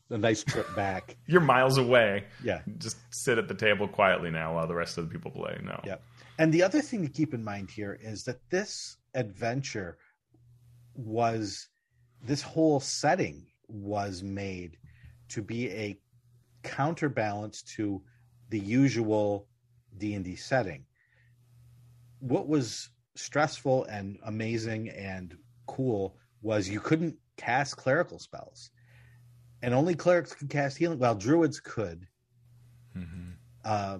A nice trip back. You're miles away. Yeah. Just sit at the table quietly now while the rest of the people play. No. Yeah. And the other thing to keep in mind here is that this adventure was, this whole setting was made to be a counterbalance to the usual D and D setting. What was stressful and amazing and cool was you couldn't cast clerical spells, and only clerics could cast healing. Well, druids could, mm-hmm. uh,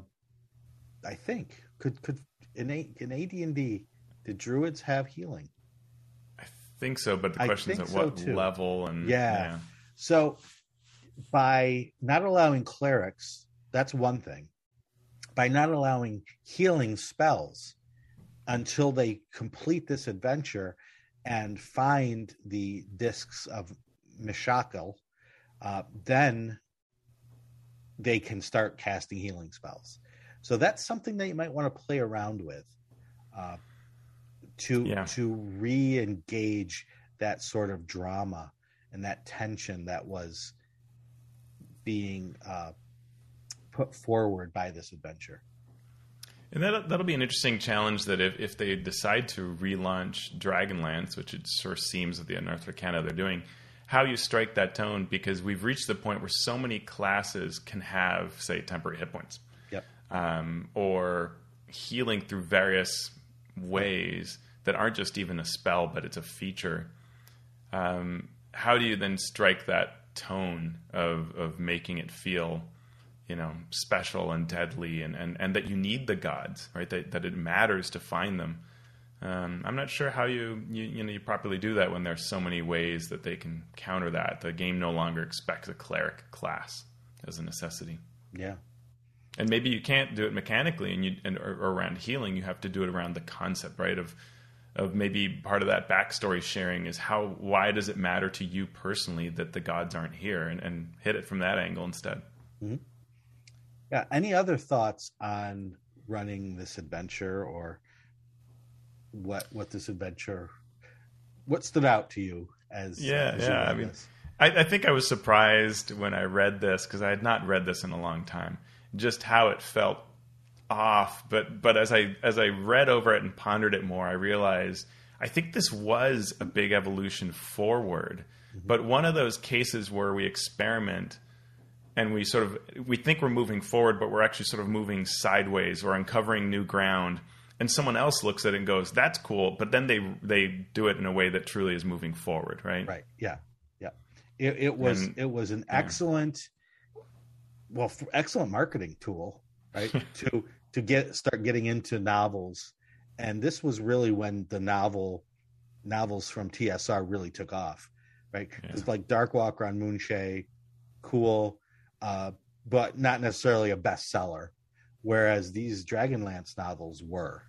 I think could, could in a, in A D and D, did druids have healing? I think so. But the question is at what so level and yeah. yeah. So by not allowing clerics, that's one thing. By not allowing healing spells until they complete this adventure and find the discs of Mishakal, uh, then they can start casting healing spells. So that's something that you might want to play around with uh, to yeah. to re-engage that sort of drama and that tension that was being uh, put forward by this adventure. And that, that'll be an interesting challenge that if, if they decide to relaunch Dragonlance, which it sure seems with the Unearthed Arcana they're doing, how you strike that tone, because we've reached the point where so many classes can have, say, temporary hit points. Yep. Um, or healing through various ways that aren't just even a spell, but it's a feature. Um, how do you then strike that tone of, of making it feel, you know, special and deadly, and, and, and that you need the gods, right? That, that it matters to find them. Um, I'm not sure how you, you, you know, you properly do that when there's so many ways that they can counter that. The game no longer expects a cleric class as a necessity. Yeah. And maybe you can't do it mechanically and you, and or, or around healing, you have to do it around the concept, right? Of, of maybe part of that backstory sharing is how, why does it matter to you personally that the gods aren't here, and, and hit it from that angle instead. Mm-hmm. Yeah. Any other thoughts on running this adventure, or what what this adventure, what stood out to you as? Yeah, as yeah. I mean, I, I think I was surprised when I read this, because I had not read this in a long time, just how it felt off. But but as I as I read over it and pondered it more, I realized I think this was a big evolution forward, mm-hmm. but one of those cases where we experiment. And we sort of, we think we're moving forward, but we're actually sort of moving sideways. We're uncovering new ground, and someone else looks at it and goes, "That's cool." But then they they do it in a way that truly is moving forward, right? Right. Yeah. Yeah. It, it was and, it was an excellent, yeah. well, excellent marketing tool, right? to to get start getting into novels, and this was really when the novel novels from T S R really took off, right? Yeah. It's like Dark Walker on Moon Shea, cool. Uh, but not necessarily a bestseller, whereas these Dragonlance novels were.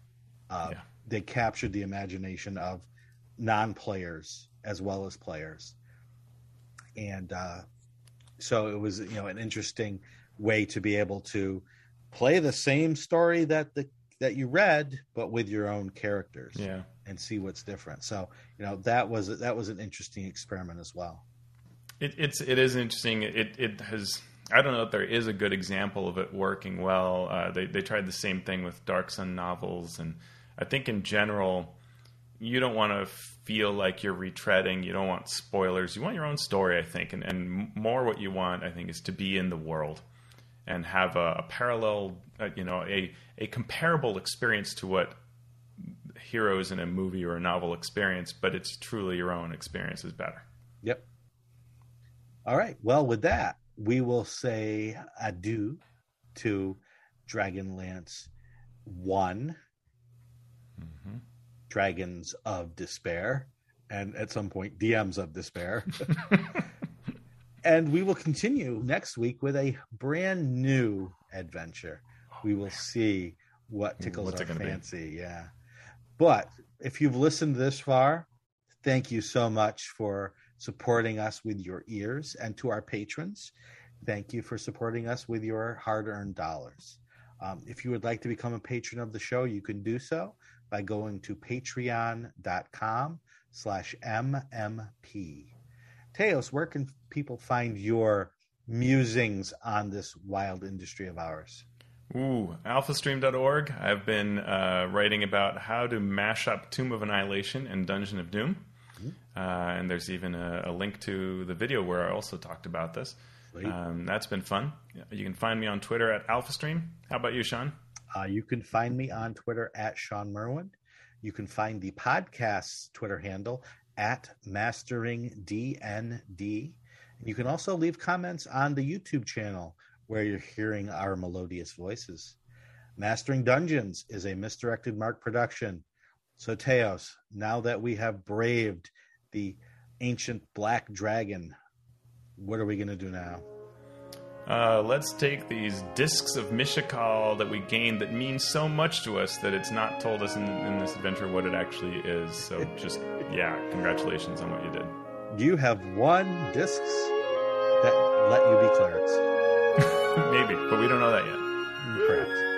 Uh, yeah. They captured the imagination of non-players as well as players. And uh, so it was, you know, an interesting way to be able to play the same story that the, that you read, but with your own characters, yeah, and see what's different. So, you know, that was that was an interesting experiment as well. It, it's it is interesting. It it has. I don't know if there is a good example of it working well. Uh, they they tried the same thing with Dark Sun novels, and I think in general, you don't want to feel like you're retreading. You don't want spoilers. You want your own story, I think, and and more what you want, I think, is to be in the world and have a, a parallel, uh, you know, a a comparable experience to what heroes in a movie or a novel experience, but it's truly your own experience is better. Yep. All right. Well, with that, we will say adieu to Dragonlance one, mm-hmm. Dragons of Despair, and at some point, D Ms of Despair. And we will continue next week with a brand new adventure. Oh, we will man. see what tickles What's our fancy. Be? Yeah. But if you've listened this far, thank you so much for supporting us with your ears. And to our patrons, thank you for supporting us with your hard-earned dollars. Um, if you would like to become a patron of the show, you can do so by going to patreon.com slash MMP. Teos, where can people find your musings on this wild industry of ours? Ooh, alpha stream dot org. I've been uh, writing about how to mash up Tomb of Annihilation and Dungeon of Doom. Mm-hmm. Uh, and there's even a, a link to the video where I also talked about this. Um, that's been fun. You can find me on Twitter at AlphaStream. How about you, Sean? Uh, you can find me on Twitter at Sean Merwin. You can find the podcast's Twitter handle at Mastering D N D. You can also leave comments on the YouTube channel where you're hearing our melodious voices. Mastering Dungeons is a Misdirected Mark production. So, Teos, now that we have braved the ancient black dragon, what are we going to do now? Uh, let's take these discs of Mishakal that we gained that mean so much to us that it's not told us in, in this adventure what it actually is. So just, yeah, congratulations on what you did. You have won discs that let you be clerics. Maybe, but we don't know that yet. Perhaps.